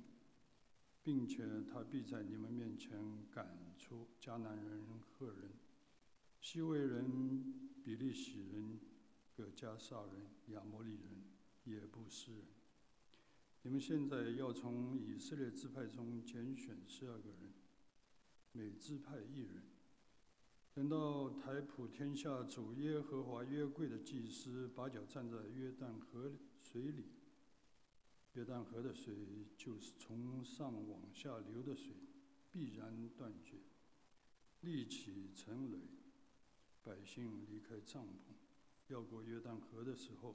并且他必在你们面前赶出迦南人、赫人、西魏人、比利洗人、葛加撒人、亚摩利人、也不是。你们现在要从以色列支派中拣选12个人，每支派1人。等到台普天下主耶和华约柜的祭司把脚站在约旦河水里，约旦河的水就是从上往下流的水，必然断绝，立起成垒，百姓离开帐篷，要过约旦河的时候，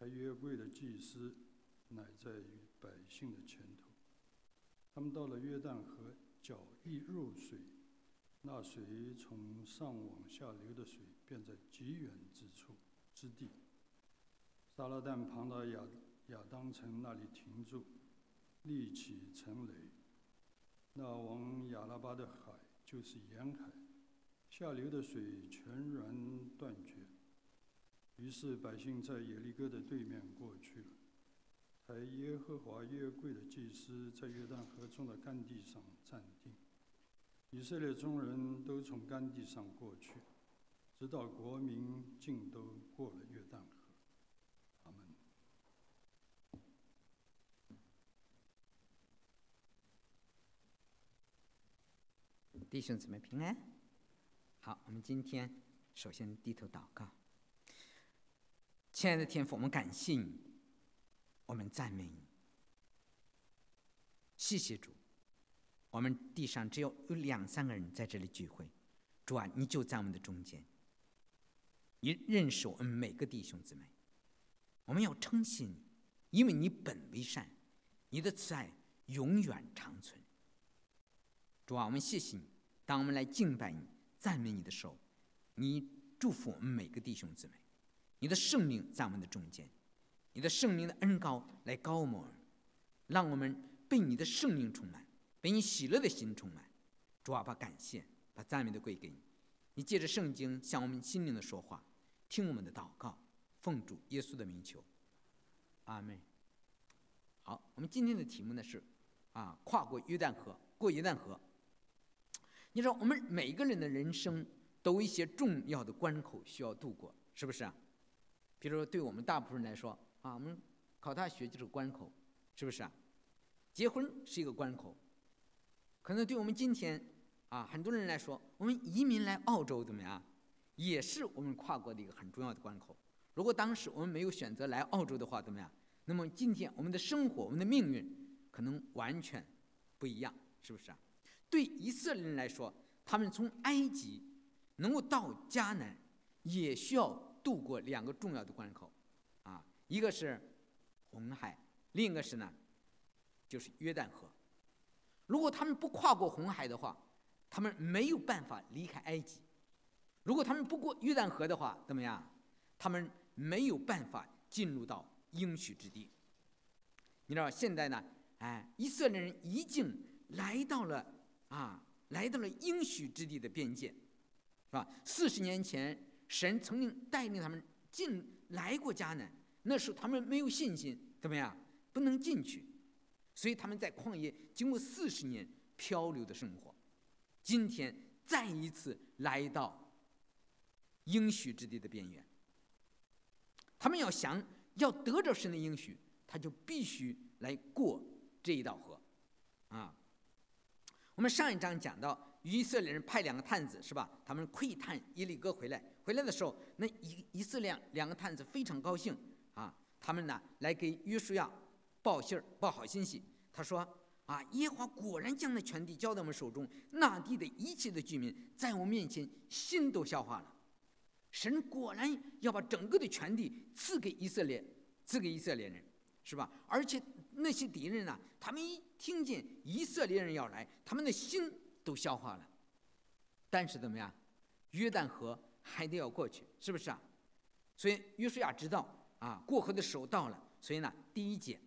抬约柜的祭司乃在于百姓的前头。他们到了约旦河，脚一入水，那水从上往下流的水便在极远之地，撒勒但旁的亚当城那里停住，立起成垒。那往亚拉巴的海就是沿海，下流的水全然断绝。于是百姓在耶利哥的对面过去了。抬耶和华约柜的祭司在约旦河中的干地上站定，以色列众人都从干地上过去，直到国民竟都过了约旦河。阿们。弟兄姊妹平安。好，我们今天首先低头祷告。亲爱的天父，我们感谢你，我们赞美你，谢谢主。我们地上只有2、3个人在这里聚会，主啊，你就在我们的中间，你认识我们每个弟兄姊妹，我们要称谢你，因为你本为善，你的慈爱永远长存。主啊，我们谢谢你，当我们来敬拜你、赞美你的时候，你祝福我们每个弟兄姊妹，你的圣灵在我们的中间，你的圣灵的恩膏来膏抹，让我们被你的圣灵充满，被你喜乐的心充满。主啊，把感谢、把赞美的归给你。你借着圣经向我们心灵的说话，听我们的祷告，奉主耶稣的名求，阿们。好，我们今天的题目呢是跨过约旦河，过约旦河。你知道，我们每个人的人生都有一些重要的关口需要度过，是不是啊？比如说，对我们大部分人来说，我们考大学就是关口，是不是啊？结婚是一个关口。可能对我们今天很多人来说，我们移民来澳洲怎么样，也是我们跨过的一个很重要的关口。如果当时我们没有选择来澳洲的话，怎么样？那么今天我们的生活、我们的命运可能完全不一样，是不是啊？对以色列人来说，他们从埃及能够到迦南，也需要度过2个重要的关口。一个是红海，另一个是呢，就是约旦河。如果他们不跨过红海的话，他们没有办法离开埃及；如果他们不过约旦河的话，怎么样？他们没有办法进入到应许之地。你知道现在呢，以色列人已经来到了应许之地的边界，是吧？40年前，神曾经带领他们来过迦南。那时候他们没有信心，怎么样？不能进去，所以他们在旷野经过40年漂流的生活。今天再一次来到应许之地的边缘，他们要得着神的应许，他就必须来过这一道河。我们上一章讲到以色列人派2个探子，是吧？他们窥探耶利哥回来的时候，那以色列2个探子非常高兴。他们呢来给约书亚报好信息。他说耶和华果然将那全地交在我们手中，那地的一切的居民在我面前心都消化了。神果然要把整个的全地赐给以色列人，是吧？而且那些敌人呢，他们一听见以色列人要来，他们的心都消化了。但是怎么样？约旦河还得要过去，是不是啊？所以约书亚知道过河的时候到了。所以呢，第一节，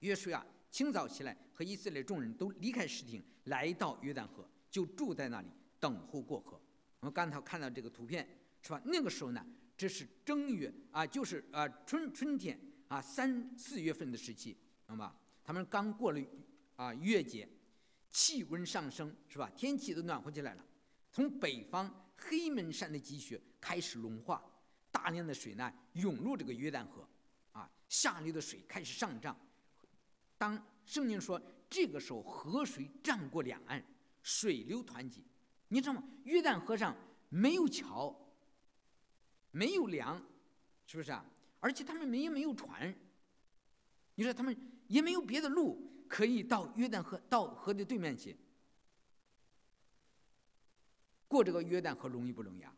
约书亚清早起来，和以色列众人都离开石亭，来到约旦河，就住在那里，等候过河。我们刚才看到这个图片，是吧？那个时候呢，这是正月就是春天3、4月份的时期，懂吧？他们刚过了月节，气温上升，是吧？天气都暖和起来了。从北方黑门山的积雪开始融化，大量的水呢涌入这个约旦河，啊，下流的水开始上涨。当圣经说这个时候河水涨过两岸，水流湍急。你知道吗？约旦河上没有桥，没有梁，是不是啊？而且他们也没有船，你说他们也没有别的路可以到约旦河，到河的对面去。过这个约旦河容易不容易啊？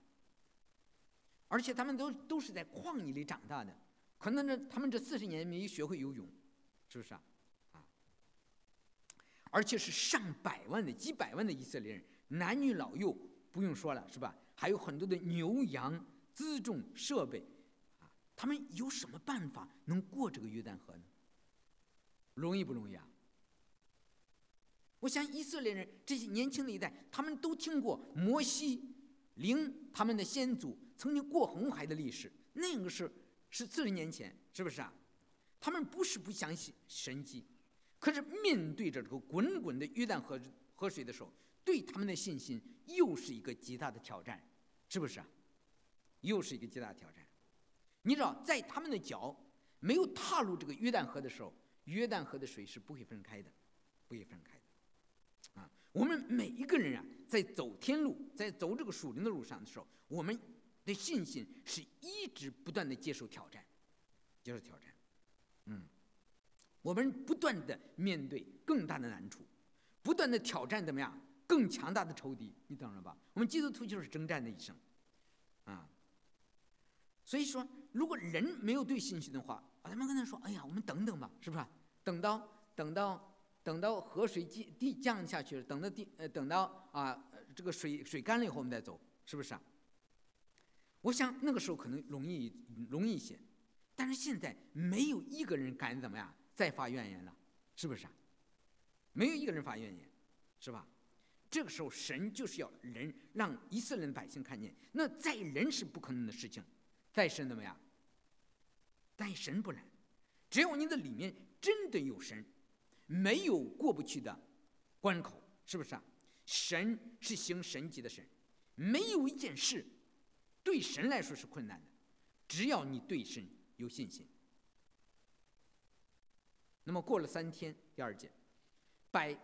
而且他们都是在旷野里长大的，可能他们这40年没学会游泳，是不是啊？而且是上百万的、几百万的以色列人，男女老幼不用说了，是吧？还有很多的牛羊、辎重、设备，啊，他们有什么办法能过这个约旦河呢？容易不容易啊？我想以色列人这些年轻的一代，他们都听过摩西领他们的先祖曾经过红海的历史，那个是40年前，是不是啊？他们不是不相信神迹，可是面对着这个滚滚的约旦河水的时候，对他们的信心又是一个极大的挑战，是不是啊？又是一个极大的挑战。你知道，在他们的脚没有踏入这个约旦河的时候，约旦河的水是不会分开的，不会分开的。我们每一个人啊，在走天路，在走这个属灵的路上的时候，我们的信心是一直不断的接受挑战，接受挑战。我们不断的面对更大的难处，不断的挑战怎么样？更强大的仇敌，你懂了吧？我们基督徒就是征战的一生，啊。所以说，如果人没有对信心的话，他们跟他说：“哎呀，我们等等吧，是不是？等到河水地降下去了，等到这个水干了以后，我们再走，是不是啊？”我想那个时候可能容易一些，但是现在没有一个人敢怎么样再发怨言了，是不是啊？没有一个人发怨言，是吧？这个时候神就是要人让以色列百姓看见，那在人是不可能的事情，在神怎么样？在神不然，只要你的里面真的有神。没有过不去的关口，是不是啊？神是行神迹的神，没有一件事对神来说是困难的，只要你对神有信心。那么过了3天，第2节，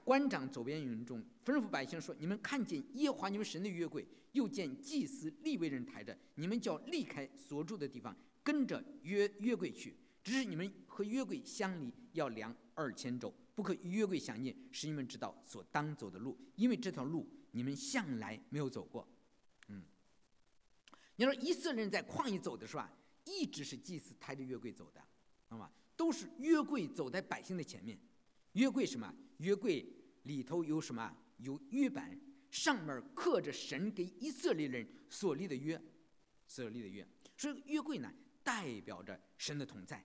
官长走遍营中，吩咐百姓说：“你们看见耶和华你们神的约柜，又见祭司利未人抬着，你们就要离开所住的地方，跟着约柜去。只是你们和约柜相离，要量2000肘。”不可与约柜相近，使你们知道所当走的路，因为这条路你们向来没有走过。你说以色列人在旷野走的是吧？一直是祭司抬着约柜走的，懂吗？都是约柜走在百姓的前面。约柜什么？约柜里头有什么？有约版，上面刻着神给以色列人所立的约，所立的约。所以约柜呢，代表着神的同在，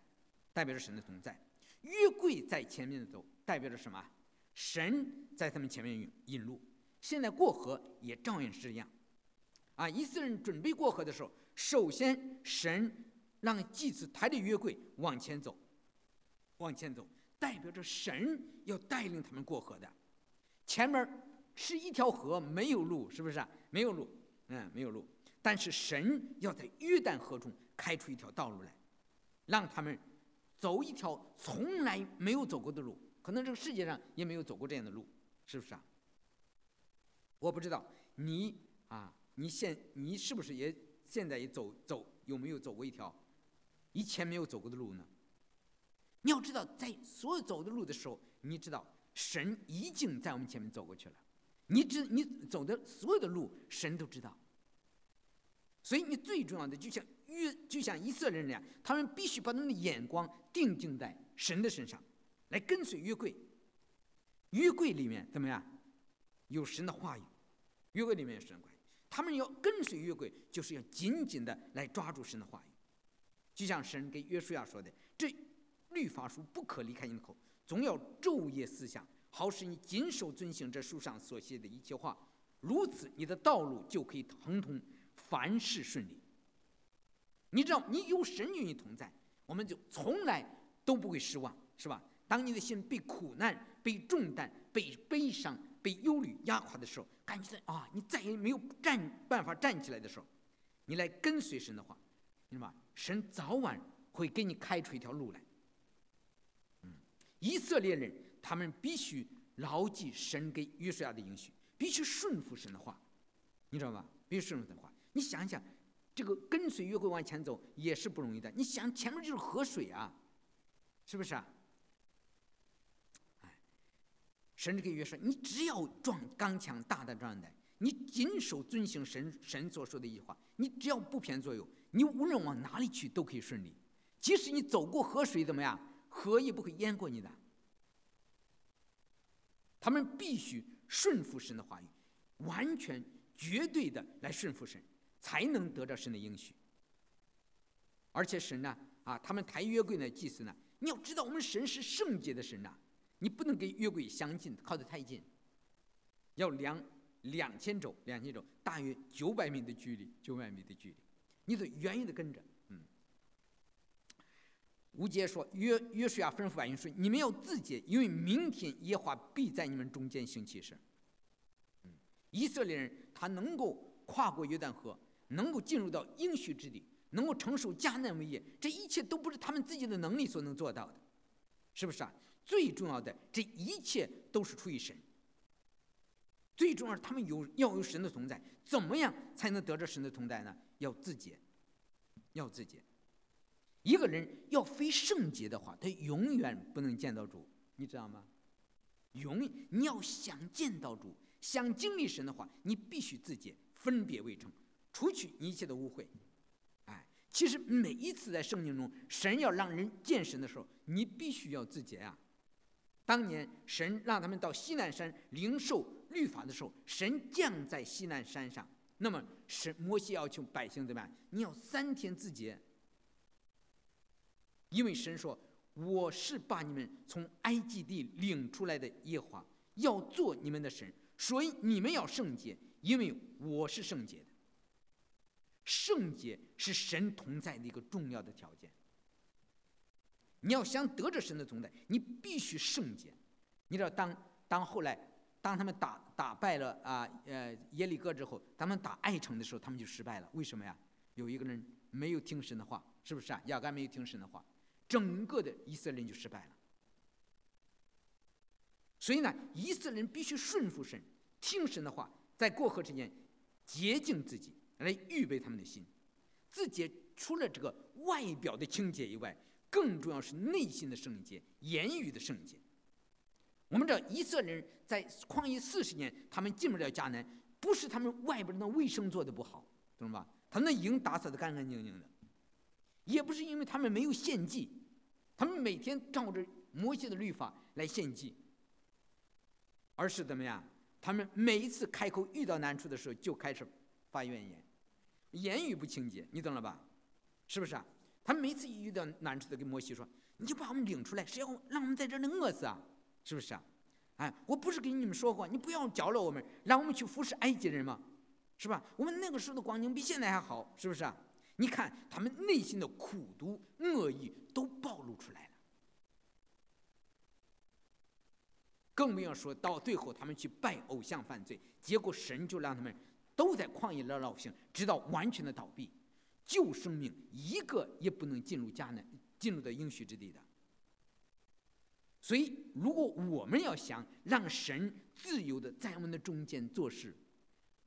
代表着神的同在。约柜在前面走，代表着什么？神在他们前面引路。现在过河也照样是这样，啊！以色列人准备过河的时候，首先神让祭司抬着约柜往前走，往前走，代表着神要带领他们过河的。前面是一条河，没有路，是不是啊？没有路，没有路。但是神要在约旦河中开出一条道路来，让他们走一条从来没有走过的路，可能这个世界上也没有走过这样的路，是不是啊？我不知道你是不是也现在也有没有走过一条以前没有走过的路呢？你要知道，在所有走的路的时候，你知道神已经在我们前面走过去了，你走的所有的路神都知道。所以你最重要的就像以色列人那样，他们必须把他们的眼光定睛在神的身上，来跟随约柜。约柜里面怎么样？有神的话语。约柜里面有神的话语，他们要跟随约柜，就是要紧紧的来抓住神的话语。就像神给约书亚说的：“这律法书不可离开你的口，总要昼夜思想，好使你谨守遵行这书上所写的一切话。如此，你的道路就可以亨通，凡事顺利。”你知道，你有神与你同在，我们就从来都不会失望，是吧？当你的心被苦难、被重担、被悲伤、被忧虑压垮的时候，感觉到你再也没有办法站起来的时候，你来跟随神的话，你知道吗？神早晚会给你开出一条路来。以色列人他们必须牢记神给约书亚的应许，必须顺服神的话，你知道吗？必须顺服神的话。你想一想，这个跟随约柜往前走也是不容易的。你想前面就是河水啊，是不是啊？神给约书亚，你只要壮刚强大胆壮胆，你谨守遵行神所说的一句话，你只要不偏左右，你无论往哪里去都可以顺利。即使你走过河水怎么样，河也不会淹过你的。他们必须顺服神的话语，完全绝对的来顺服神，才能得到神的应许。而且神呢，他们抬约柜的祭司呢，你要知道我们神是圣洁的神呐，你不能跟约柜相近，靠得太近，要两千肘，大约900米的距离，你得远远的跟着。吴杰说：“约书亚吩咐百姓说，你们要自洁，因为明天耶和华必在你们中间行奇事。”以色列人他能够跨过约旦河，能够进入到应许之地，能够承受迦南为业，这一切都不是他们自己的能力所能做到的，是不是啊？最重要的，这一切都是出于神。最重要，他们要有神的同在。怎么样才能得着神的同在呢？要自洁，要自洁。一个人要非圣洁的话，他永远不能见到主，你知道吗？你要想见到主，想经历神的话，你必须自洁，分别为圣，除去一切的污秽。其实每一次在圣经中，神要让人见神的时候，你必须要自洁啊。当年神让他们到西奈山领受律法的时候，神降在西奈山上，那么摩西要求百姓怎么样？你要3天自洁，因为神说：“我是把你们从埃及地领出来的耶和华，要做你们的神，所以你们要圣洁，因为我是圣洁的。”圣洁是神同在的一个重要的条件。你要想得着神的同在，你必须圣洁。你知道当后来他们打败了耶利哥之后，他们打艾城的时候，他们就失败了。为什么呀？有一个人没有听神的话，是不是啊？亚干没有听神的话，整个的以色列人就失败了。所以呢，以色列人必须顺服神，听神的话，在过河之前洁净自己，来预备他们的心。自己除了这个外表的清洁以外，更重要是内心的圣洁，言语的圣洁。我们知道以色列人在旷野40年，他们进不了迦南，不是他们外边的卫生做得不好，懂吗？他们的营打扫得干干净净的，也不是因为他们没有献祭，他们每天照着摩西的律法来献祭，而是怎么样？他们每一次开口遇到难处的时候，就开始发怨言，言语不清洁，你懂了吧？是不是啊？他们每次遇到难处的跟摩西说：“你就把我们领出来，谁要让我们在这里饿死啊？是不是啊？我不是跟你们说过，你不要搅扰我们，让我们去服侍埃及人吗？是吧？我们那个时候的光景比现在还好，是不是啊？”你看他们内心的苦毒恶意都暴露出来了，更不要说到最后他们去拜偶像犯罪，结果神就让他们都在旷野流浪行，直到完全的倒闭，旧生命一个也不能进入迦南，进入到应许之地的。所以如果我们要想让神自由的在我们的中间做事，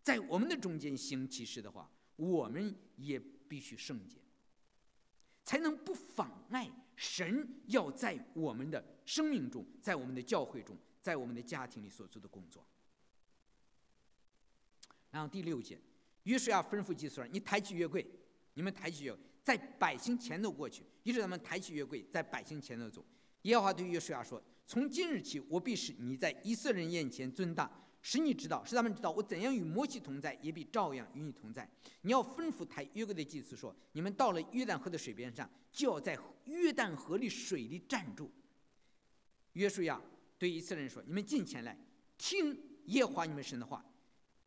在我们的中间行奇事的话，我们也必须圣洁，才能不妨碍神要在我们的生命中，在我们的教会中，在我们的家庭里所做的工作。然后第6节，约书亚吩咐祭司：“你抬起约柜，你们抬起约柜，在百姓前头过去。”于是他们抬起约柜，在百姓前头走。耶和华对约书亚说：“从今日起，我必使你在以色列人眼前尊大。”使他们知道我怎样与摩西同在，也必照样与你同在。你要吩咐抬约柜的祭司说：你们到了约旦河的水边上，就要在约旦河里水里站住。约书亚对以色列人说：你们近前来，听耶和华你们神的话。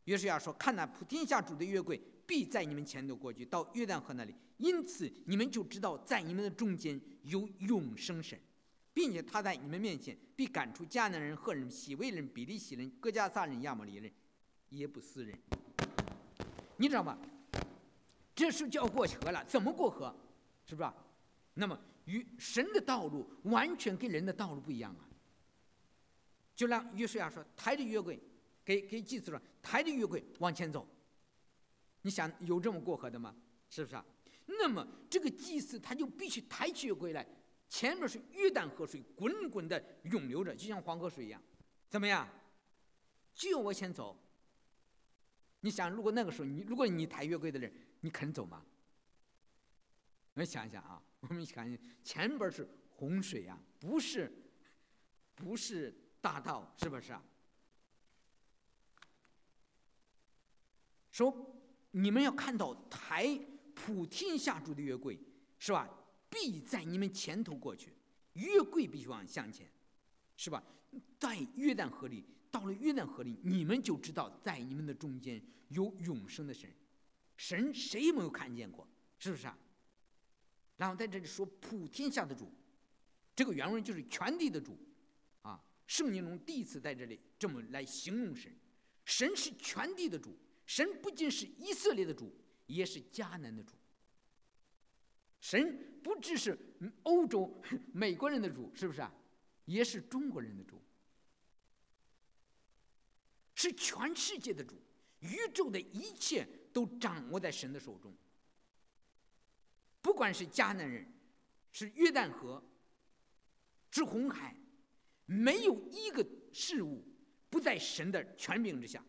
约书亚说：看哪，普天下主的约柜必在你们前头过去，到约旦河那里，因此你们就知道在你们的中间有永生神，并且他在你们面前必赶出迦南人、赫人、希未人、比利洗人、哥加撒人、亚摩利人、耶布斯人。你知道吗？这时就要过河了，怎么过河？是不是？那么与神的道路完全跟人的道路不一样啊。就让约书亚说抬着约柜，给祭司说抬着约柜往前走。你想有这么过河的吗？是不是啊？那么这个祭司他就必须抬起约柜来，前面是约旦河水滚滚的涌流着，就像黄河水一样。怎么样？就往前走。你想，如果那个时候如果你抬约柜的人，你肯走吗？我们想一想啊，我们想一想，前边是洪水啊，不是大道，是不是啊？说你们要看到抬普天下主的约柜，是吧？必在你们前头过去，约柜必须往向前，是吧？在约旦河里，到了约旦河里，你们就知道在你们的中间有永生的神，神谁也没有看见过，是不是啊？然后在这里说普天下的主，这个原文就是全地的主啊。圣经中第一次在这里这么来形容神，神是全地的主，神不仅是以色列的主，也是迦南的主。神不只是欧洲美国人的主，是不是啊？也是中国人的主，是全世界的主，宇宙的一切都掌握在神的手中。不管是迦南人，是约旦河，是红海，没有一个事物不在神的权柄之下。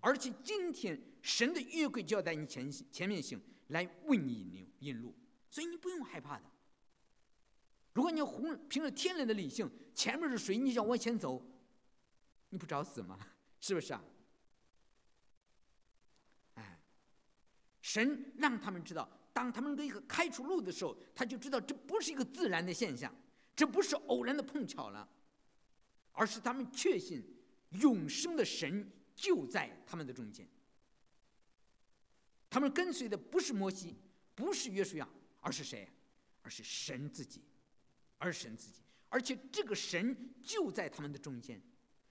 而且今天神的约柜就要在你前面行，来为你引路，所以你不用害怕的。如果你要凭着天然的理性，前面是水，你想往前走，你不找死吗？是不是啊？神让他们知道，当他们给他开出路的时候，他就知道这不是一个自然的现象，这不是偶然的碰巧了，而是他们确信永生的神就在他们的中间。他们跟随的不是摩西，不是约书亚，而是谁？而是神自己，而且这个神就在他们的中间。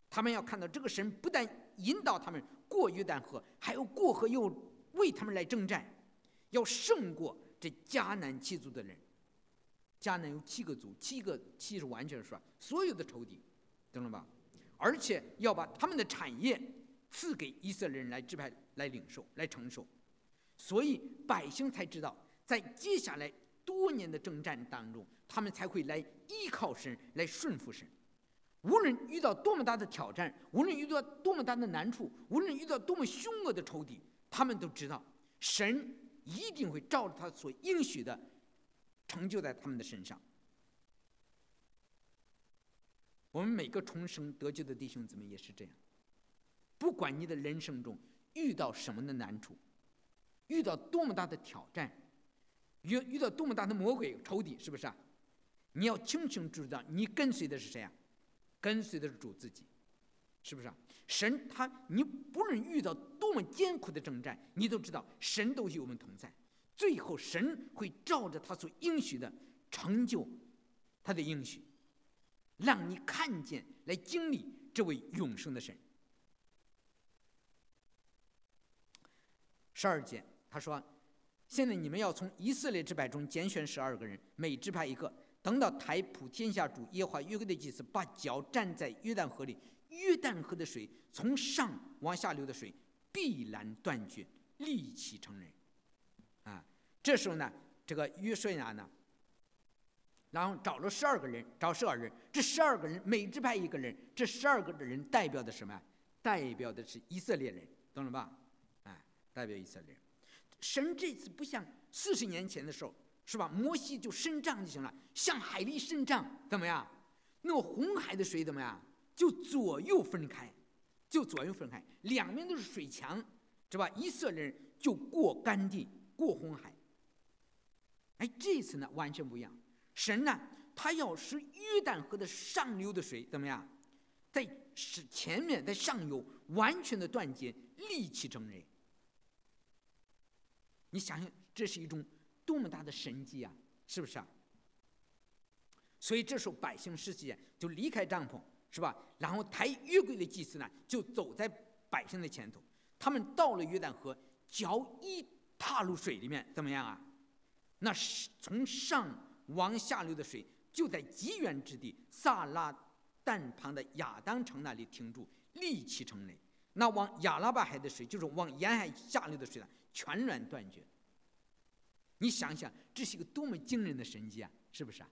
他们要看到这个神不但引导他们过约旦河，还要过河又为他们来征战，要胜过这迦南七族的人。迦南有七个族，七是完全说所有的仇敌，懂了吧？而且要把他们的产业赐给以色列人来支配、来领受、来承受。所以百姓才知道，在接下来多年的征战当中，他们才会来依靠神，来顺服神。无论遇到多么大的挑战，无论遇到多么大的难处，无论遇到多么凶恶的仇敌，他们都知道神一定会照着他所应许的成就在他们的身上。我们每个重生得救的弟兄姊妹也是这样，不管你的人生中遇到什么的难处，遇到多么大的挑战，遇到多么大的魔鬼仇敌，是不是啊？你要清清楚楚知道你跟随的是谁啊？跟随的是主自己，是不是啊？神你不论遇到多么艰苦的征战，你都知道神都与我们同在，最后神会照着他所应许的成就他的应许，让你看见来经历这位永生的神。12节他说，现在你们要从以色列支派中拣选12个人，每支派一个，等到抬普天下主耶和华约柜的祭司把脚站在约旦河里，约旦河的水从上往下流的水必然断绝，立其成人啊。这时候呢，这个约书亚呢，然后找了12个人，这12个人每支派一个人，这12个人代表的什么？代表的是以色列人，懂了吧？啊，代表以色列人。神这次不像40年前的时候，是吧？摩西就伸杖就行了，向海里伸杖，怎么样？那个红海的水怎么样？就左右分开，两边都是水墙，是吧？以色列人就过干地，过红海。哎，这次呢完全不一样，神呢他要使约旦河的上游的水怎么样，在前面在上游完全的断绝，立其成人。你想想，这是一种多么大的神迹啊，是不是啊？所以这时候百姓14节就离开帐篷，是吧？然后抬约柜的祭司呢，就走在百姓的前头。他们到了约旦河，脚一踏入水里面，怎么样啊？那从上往下流的水就在极远之地撒拉但旁的亚当城那里停住，利奇城内。那往亚拉巴海的水，就是往沿海下流的水呢，全然断绝。你想想，这是一个多么惊人的神迹啊！是不是啊？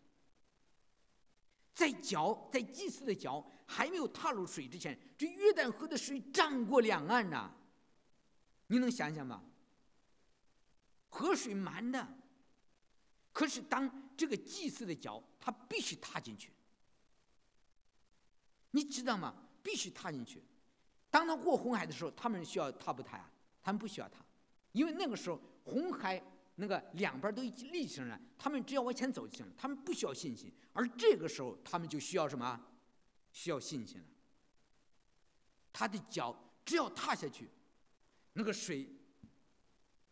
在祭司的脚还没有踏入水之前，这约旦河的水涨过两岸呐、啊。你能想想吗？河水满的，可是当这个祭司的脚，他必须踏进去。你知道吗？必须踏进去。当他过红海的时候，他们需要踏不踏啊？他们不需要踏，因为那个时候红海那个两边都立起来，他们只要往前走就行了，他们不需要信心。而这个时候，他们就需要什么？需要信心了。他的脚只要踏下去，那个水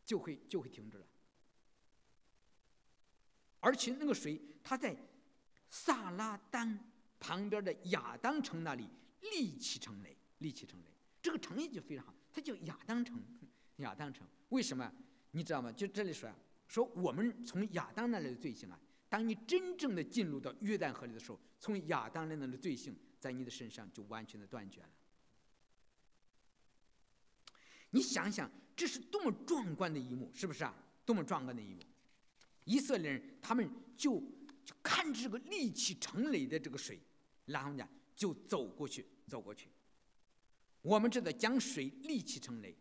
就会停止了。而且那个水，它在撒拉丹旁边的亚当城那里，利奇城内，这个城也就非常好，它叫亚当城。为什么？你知道吗？就这里说我们从亚当那里的罪行啊，当你真正的进入到约旦河里的时候，从亚当那里的罪行在你的身上就完全的断绝了。你想想，这是多么壮观的一幕，是不是啊？多么壮观的一幕！以色列人他们就看这个利奇城垒的这个水，然后呢就走过去。我们这个将水利奇成垒，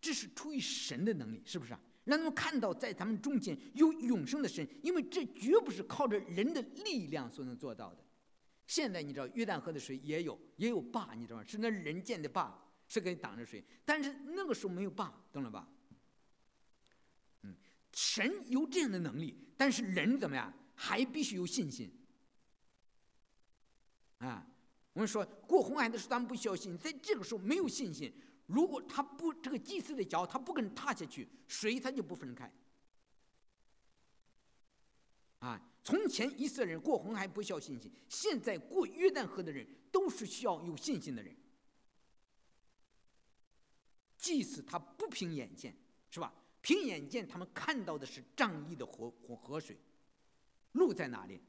这是出于神的能力，是不是啊？让他们看到在他们中间有永生的神，因为这绝不是靠着人的力量所能做到的。现在你知道约旦河的水也有坝，你知道吗？是那人建的坝，是给挡着水，但是那个时候没有坝，懂了吧？神有这样的能力，但是人怎么样？还必须有信心。啊，我们说过红海的时候，他们不需要信心，在这个时候没有信心。如果他不，这个祭司的脚他不跟踏下去，水他就不分开。啊，从前以色列人过红海不需要信心，现在过约旦河的人都是需要有信心的人。祭司他不凭眼见，是吧？凭眼见他们看到的是仗义的河水。路在哪里？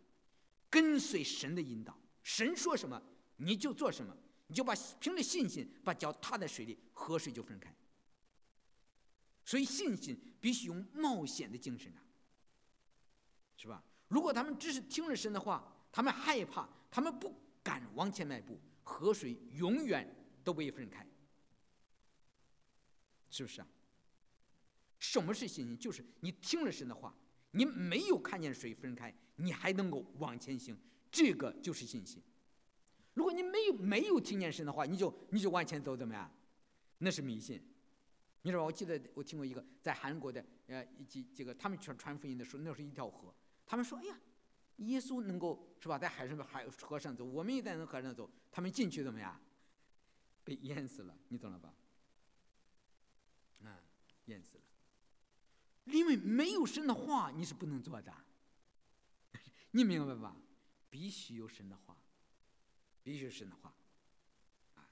跟随神的引导，神说什么你就做什么，你就凭着信心把脚踏在水里，河水就分开。所以信心必须用冒险的精神啊，是吧？如果他们只是听了神的话，他们害怕，他们不敢往前迈步，河水永远都不会分开，是不是啊？什么是信心？就是你听了神的话，你没有看见水分开，你还能够往前行，这个就是信心。如果你没有听见神的话，你就往前走，怎么样？那是迷信。你知道吗？我记得我听过一个在韩国的几个他们传福音的时候，那是一条河，他们说哎呀，耶稣能够是吧，在河上走，我们也在那河上走，他们进去怎么样？被淹死了，你懂了吧？淹死了。因为没有神的话，你是不能做的，你明白吧？必须有神的话，必须有神的话，啊！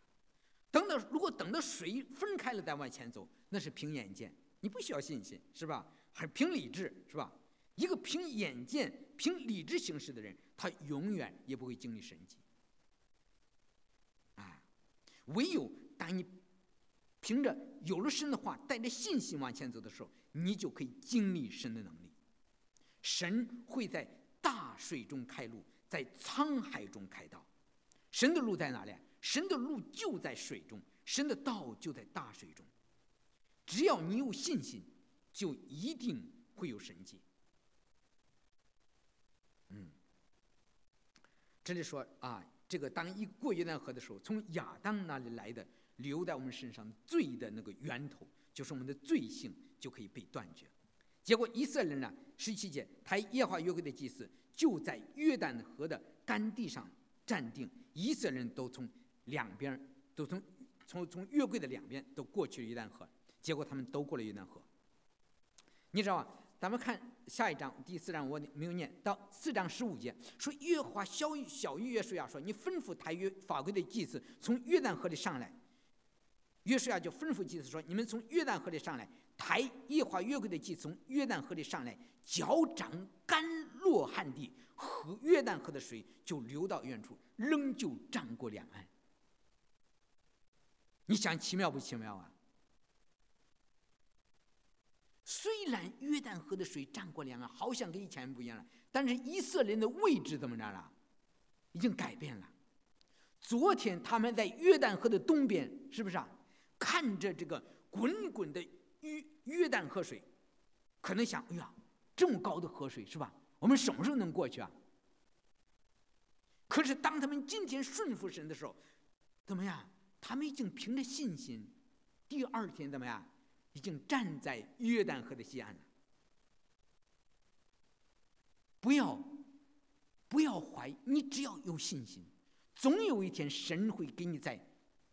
如果等到水分开了再往前走，那是凭眼见，你不需要信心，是吧？还是凭理智，是吧？一个凭眼见、凭理智行事的人，他永远也不会经历神迹，啊！唯有当你凭着有了神的话，带着信心往前走的时候，你就可以经历神的能力。神会在大水中开路，在沧海中开道。神的路在哪里？神的路就在水中，神的道就在大水中。只要你有信心，就一定会有神迹。这里说啊，这个当一过约旦河的时候，从亚当那里来的留在我们身上罪的那个源头，就是我们的罪性就可以被断绝。结果以色列人呢，17节，抬耶和华约柜的祭司就在约旦河的干地上站定，以色列人都从两边，都从约柜的两边都过去了约旦河。结果他们都过了约旦河。你知道吗？咱们看下一章第4章，我没有念到4章15节，说耶和华小谕约书亚说：“你吩咐抬约法柜的祭司从约旦河里上来。”约书亚就吩咐祭司说：“你们从约旦河里上来，抬耶和华约柜的祭从约旦河里上来，脚掌干落旱地，和约旦河的水就流到远处，仍旧涨过两岸。你想奇妙不奇妙啊？虽然约旦河的水涨过两岸，好像跟以前不一样了，但是以色列人的位置怎么着了？已经改变了。昨天他们在约旦河的东边，是不是啊？看着这个滚滚的约旦河水，可能想，哎呀，这么高的河水是吧？我们什么时候能过去啊？可是当他们今天顺服神的时候，怎么样？他们已经凭着信心，第二天怎么样？已经站在约旦河的西岸了。不要怀疑，你只要有信心，总有一天神会给你在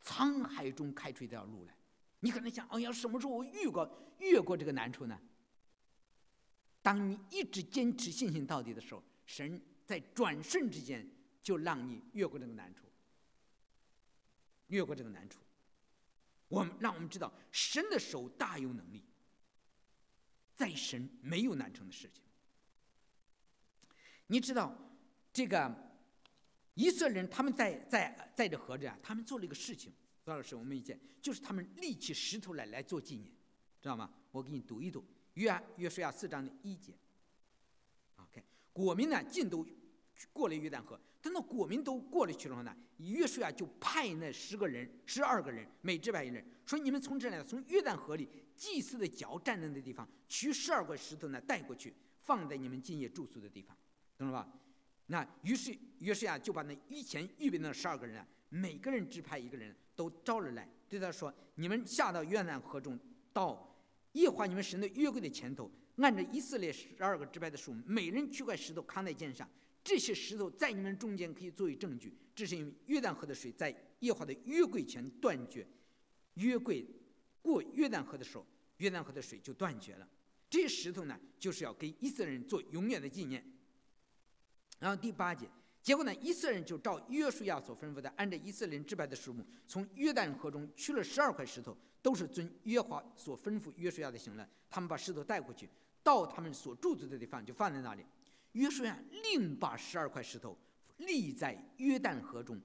沧海中开出一条路来。你可能想，哎呀，什么时候我越过这个难处呢？当你一直坚持信心到底的时候，神在转瞬之间就让你越过这个难处，越过这个难处。让我们知道，神的手大有能力，在神没有难成的事情。你知道，这个以色列人他们在这河着啊，他们做了一个事情，多少事我们以前就是他们立起石头来做纪念，知道吗？我给你读一读约书亚4章1节。OK， 国民呢尽都过了约旦河，等到国民都过了去了后呢，约书亚就派那12个人，每支派一人，说你们从这里从约旦河里祭司的脚站在的地方取12块石头呢带过去，放在你们今夜住宿的地方，懂了吧？那于是约书亚就把那以前预备的12个人啊，每个人支派一个人，都招了来，对他说：“你们下到约旦河中，到耶和华你们神的约柜的前头，按着以色列12个支派的数目，每人取块石头扛在肩上。这些石头在你们中间可以作为证据。这是因为约旦河的水在耶和华的约柜前断绝，约柜过约旦河的时候，约旦河的水就断绝了。这些石头呢，就是要给以色列人做永远的纪念。”然后第8节，结果呢，以色列人就照约书亚所吩咐的，按照以色列人支派的数目，从约旦河中取了12块石头，都是遵耶和华所吩咐约书亚的行了。他们把石头带过去，到他们所住的地方，就放在那里。约书亚另把12块石头立在约旦河中，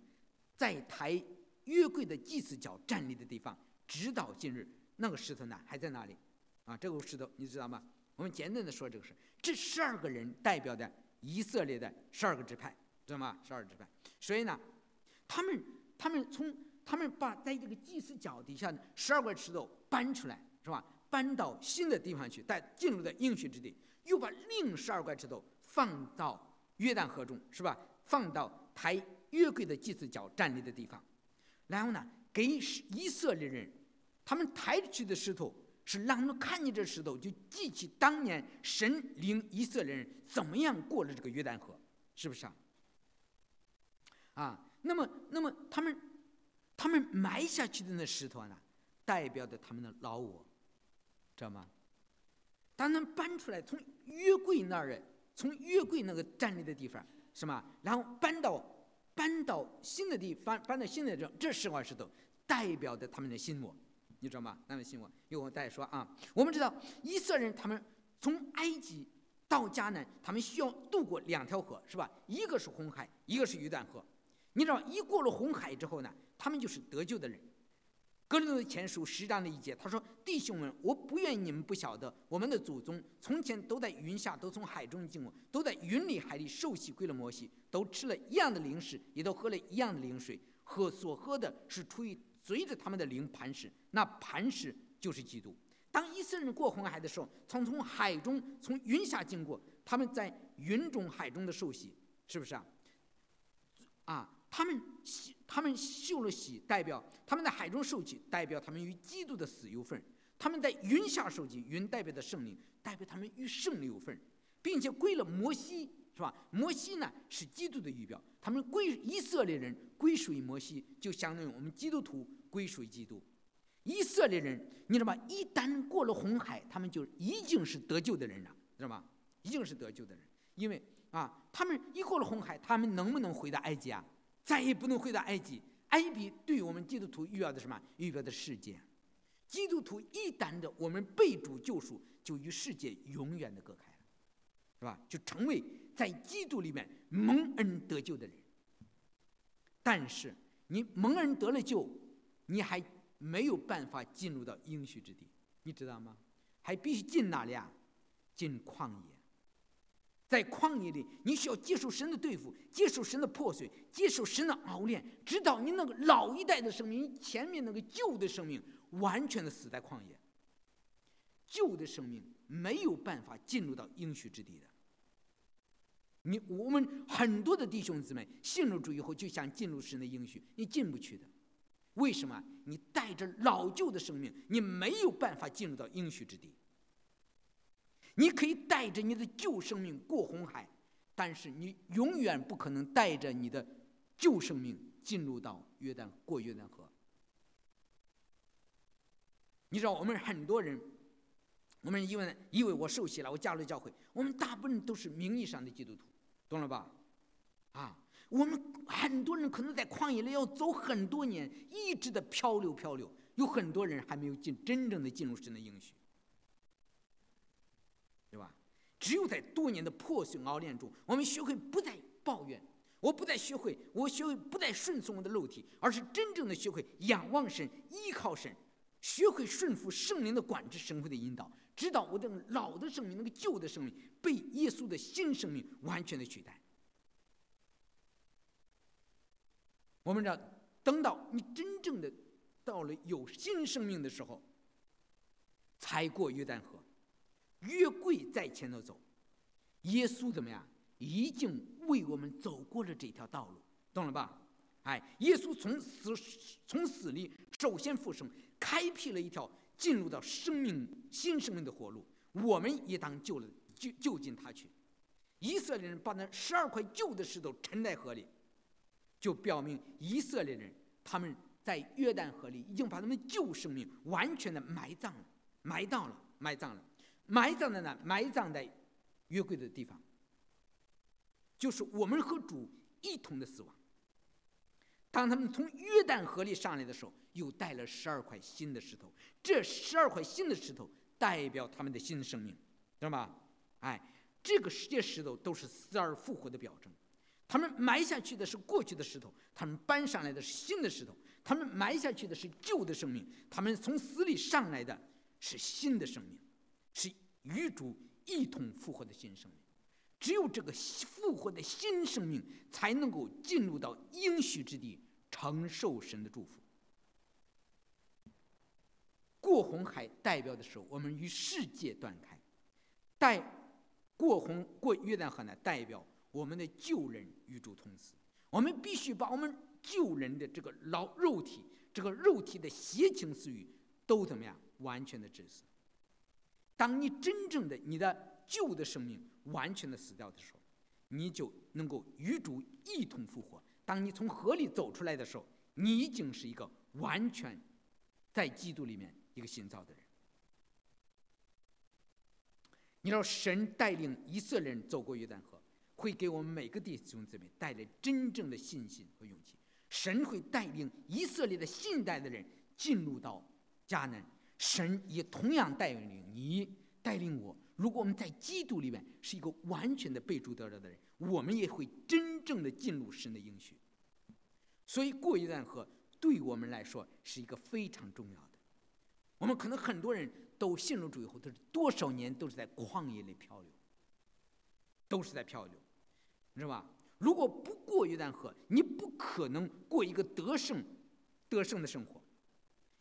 在抬约柜的祭司脚站立的地方，直到今日，那个石头呢还在那里。啊，这个石头你知道吗？我们简单的说这个事，这12个人代表的。以色列的12个支派，知道吗？12支派，所以呢，他们把在这个祭司脚底下12块石头搬出来，是吧？搬到新的地方去，带进入的应许之地，又把另12块石头放到约旦河中，是吧？放到抬约柜的祭司脚站立的地方，然后呢，给以色列人，他们抬去的石头。是让他们看见这石头，就记起当年神领以色列人怎么样过了这个约旦河，是不是啊？啊，那么他们埋下去的那石头呢，代表着他们的老我，知道吗？当他们搬出来，从约柜那个站立的地方，是吗？然后搬到新的地方，搬到新的这10块石头，代表着他们的新我。你知道吗？那么信我，因为我再说啊，我们知道以色列人他们从埃及到迦南，他们需要渡过2条河，是吧？一个是红海，一个是约旦河。你知道，一过了红海之后呢，他们就是得救的人。哥林多前书10章1节，他说：“弟兄们，我不愿你们不晓得，我们的祖宗从前都在云下，都从海中经过，都在云里海里受洗归了摩西，都吃了一样的灵食，也都喝了一样的灵水，所喝的是出于。”随着他们的灵磐石，那磐石就是基督。当以色列人过红海的时候，从海中从云下经过，他们在云中海中的受洗，是不是啊？啊，他们受了洗，代表他们在海中受洗，代表他们与基督的死有份；他们在云下受洗，云代表的圣灵，代表他们与圣灵有份，并且归了摩西，是吧？摩西呢是基督的预表，他们以色列人归属于摩西，就相当于我们基督徒。归属于基督，以色列人，你知道吗？一旦过了红海，他们就已经是得救的人了，知道吗？已经是得救的人，因为啊，他们一过了红海，他们能不能回到埃及啊？再也不能回到埃及。埃及对于我们基督徒预表的什么？预表的世界。基督徒一旦的我们被主救赎，就与世界永远的隔开了，是吧？就成为在基督里面蒙恩得救的人。但是你蒙恩得了救，你还没有办法进入到应许之地，你知道吗？还必须进哪里啊？进旷野。在旷野里，你需要接受神的对付，接受神的破碎，接受神的熬炼，直到你那个老一代的生命，前面那个旧的生命完全的死在旷野。旧的生命没有办法进入到应许之地的。我们很多的弟兄姊妹信入主以后就想进入神的应许，你进不去的。为什么？你带着老旧的生命，你没有办法进入到应许之地。你可以带着你的旧生命过红海，但是你永远不可能带着你的旧生命进入到约旦，过约旦河。你知道，我们很多人，我们因为我受洗了，我加入教会，我们大部分都是名义上的基督徒，懂了吧？我们很多人可能在旷野里要走很多年，一直的漂流，有很多人还没有真正的进入神的应许。只有在多年的破碎熬炼中，我们学会不再抱怨，我学会不再顺从我的肉体，而是真正的学会仰望神，依靠神，学会顺服圣灵的管制，神会的引导，直到我的老的生命，那个旧的生命被耶稣的新生命完全的取代。我们知道，等到你真正的到了有新生命的时候，才过约旦河。约柜在前头走，耶稣怎么样？已经为我们走过了这条道路，懂了吧？耶稣从死里首先复生，开辟了一条进入到新生命的活路，我们也当就近他去。以色列人把那12块旧的石头沉在河里，就表明以色列人他们在约旦河里已经把他们旧生命完全的埋葬了。埋葬在约柜的地方，就是我们和主一同的死亡。当他们从约旦河里上来的时候，又带了12块新的石头，这12块新的石头代表他们的新生命，知道吗？这些石头都是死而复活的表征。他们埋下去的是过去的石头，他们搬上来的是新的石头，他们埋下去的是旧的生命，他们从死里上来的是新的生命，是与主一同复活的新生命。只有这个复活的新生命才能够进入到应许之地，承受神的祝福。过红海代表的时候，我们与世界断开，过约旦河呢，代表我们的旧人与主同死。我们必须把我们旧人的这个老肉体，这个肉体的邪情私欲都怎么样完全的致死。当你真正的你的旧的生命完全的死掉的时候，你就能够与主一同复活。当你从河里走出来的时候，你已经是一个完全在基督里面一个新造的人。你知道，神带领以色列人走过约旦河，会给我们每个弟兄姊妹带来真正的信心和勇气。神会带领以色列的新一代的人进入到迦南，神也同样带领你，带领我。如果我们在基督里面是一个完全的被主得着的人，我们也会真正的进入神的应许。所以过约旦河对我们来说是一个非常重要的。我们可能很多人都信入主以后，都是多少年都是在旷野里漂流，是吧？如果不过约旦河，你不可能过一个得胜的生活。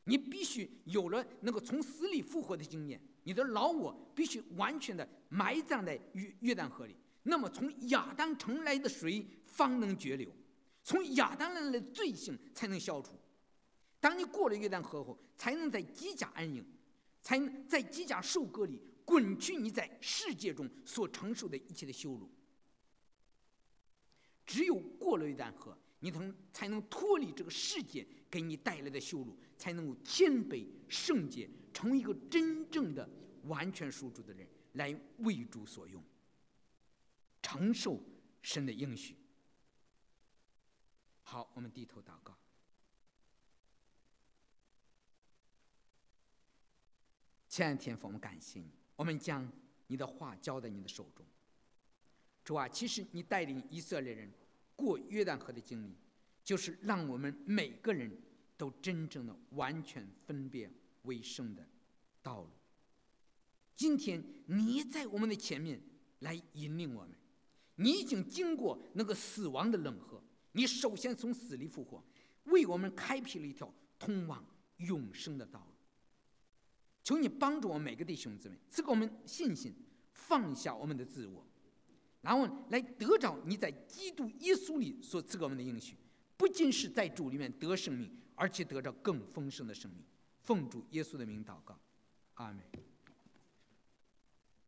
你必须有了那个从死里复活的经验，你的老我必须完全的埋葬在约旦河里，那么从亚当城来的水方能决流，从亚当来的罪性才能消除。当你过了约旦河后，才能在基甲安营，才能在基甲受割礼，滚去你在世界中所承受的一切的羞辱。只有过了约旦河，你才能脱离这个世界给你带来的羞辱，才能够谦卑圣洁，成为一个真正的完全属主的人，来为主所用，承受神的应许。好，我们低头祷告。亲爱的天父，我们感谢你，我们将你的话交在你的手中。主啊，其实你带领以色列人过约旦河的经历，就是让我们每个人都真正的完全分别为圣的道路。今天你在我们的前面来引领我们，你已经经过那个死亡的冷河，你首先从死里复活，为我们开辟了一条通往永生的道路。求你帮助我们每个弟兄姊妹，赐给我们信心，放下我们的自我，然后来得着你在基督耶稣里所赐给我们的应许，不仅是在主里面得生命，而且得着更丰盛的生命。奉主耶稣的名祷告，阿们。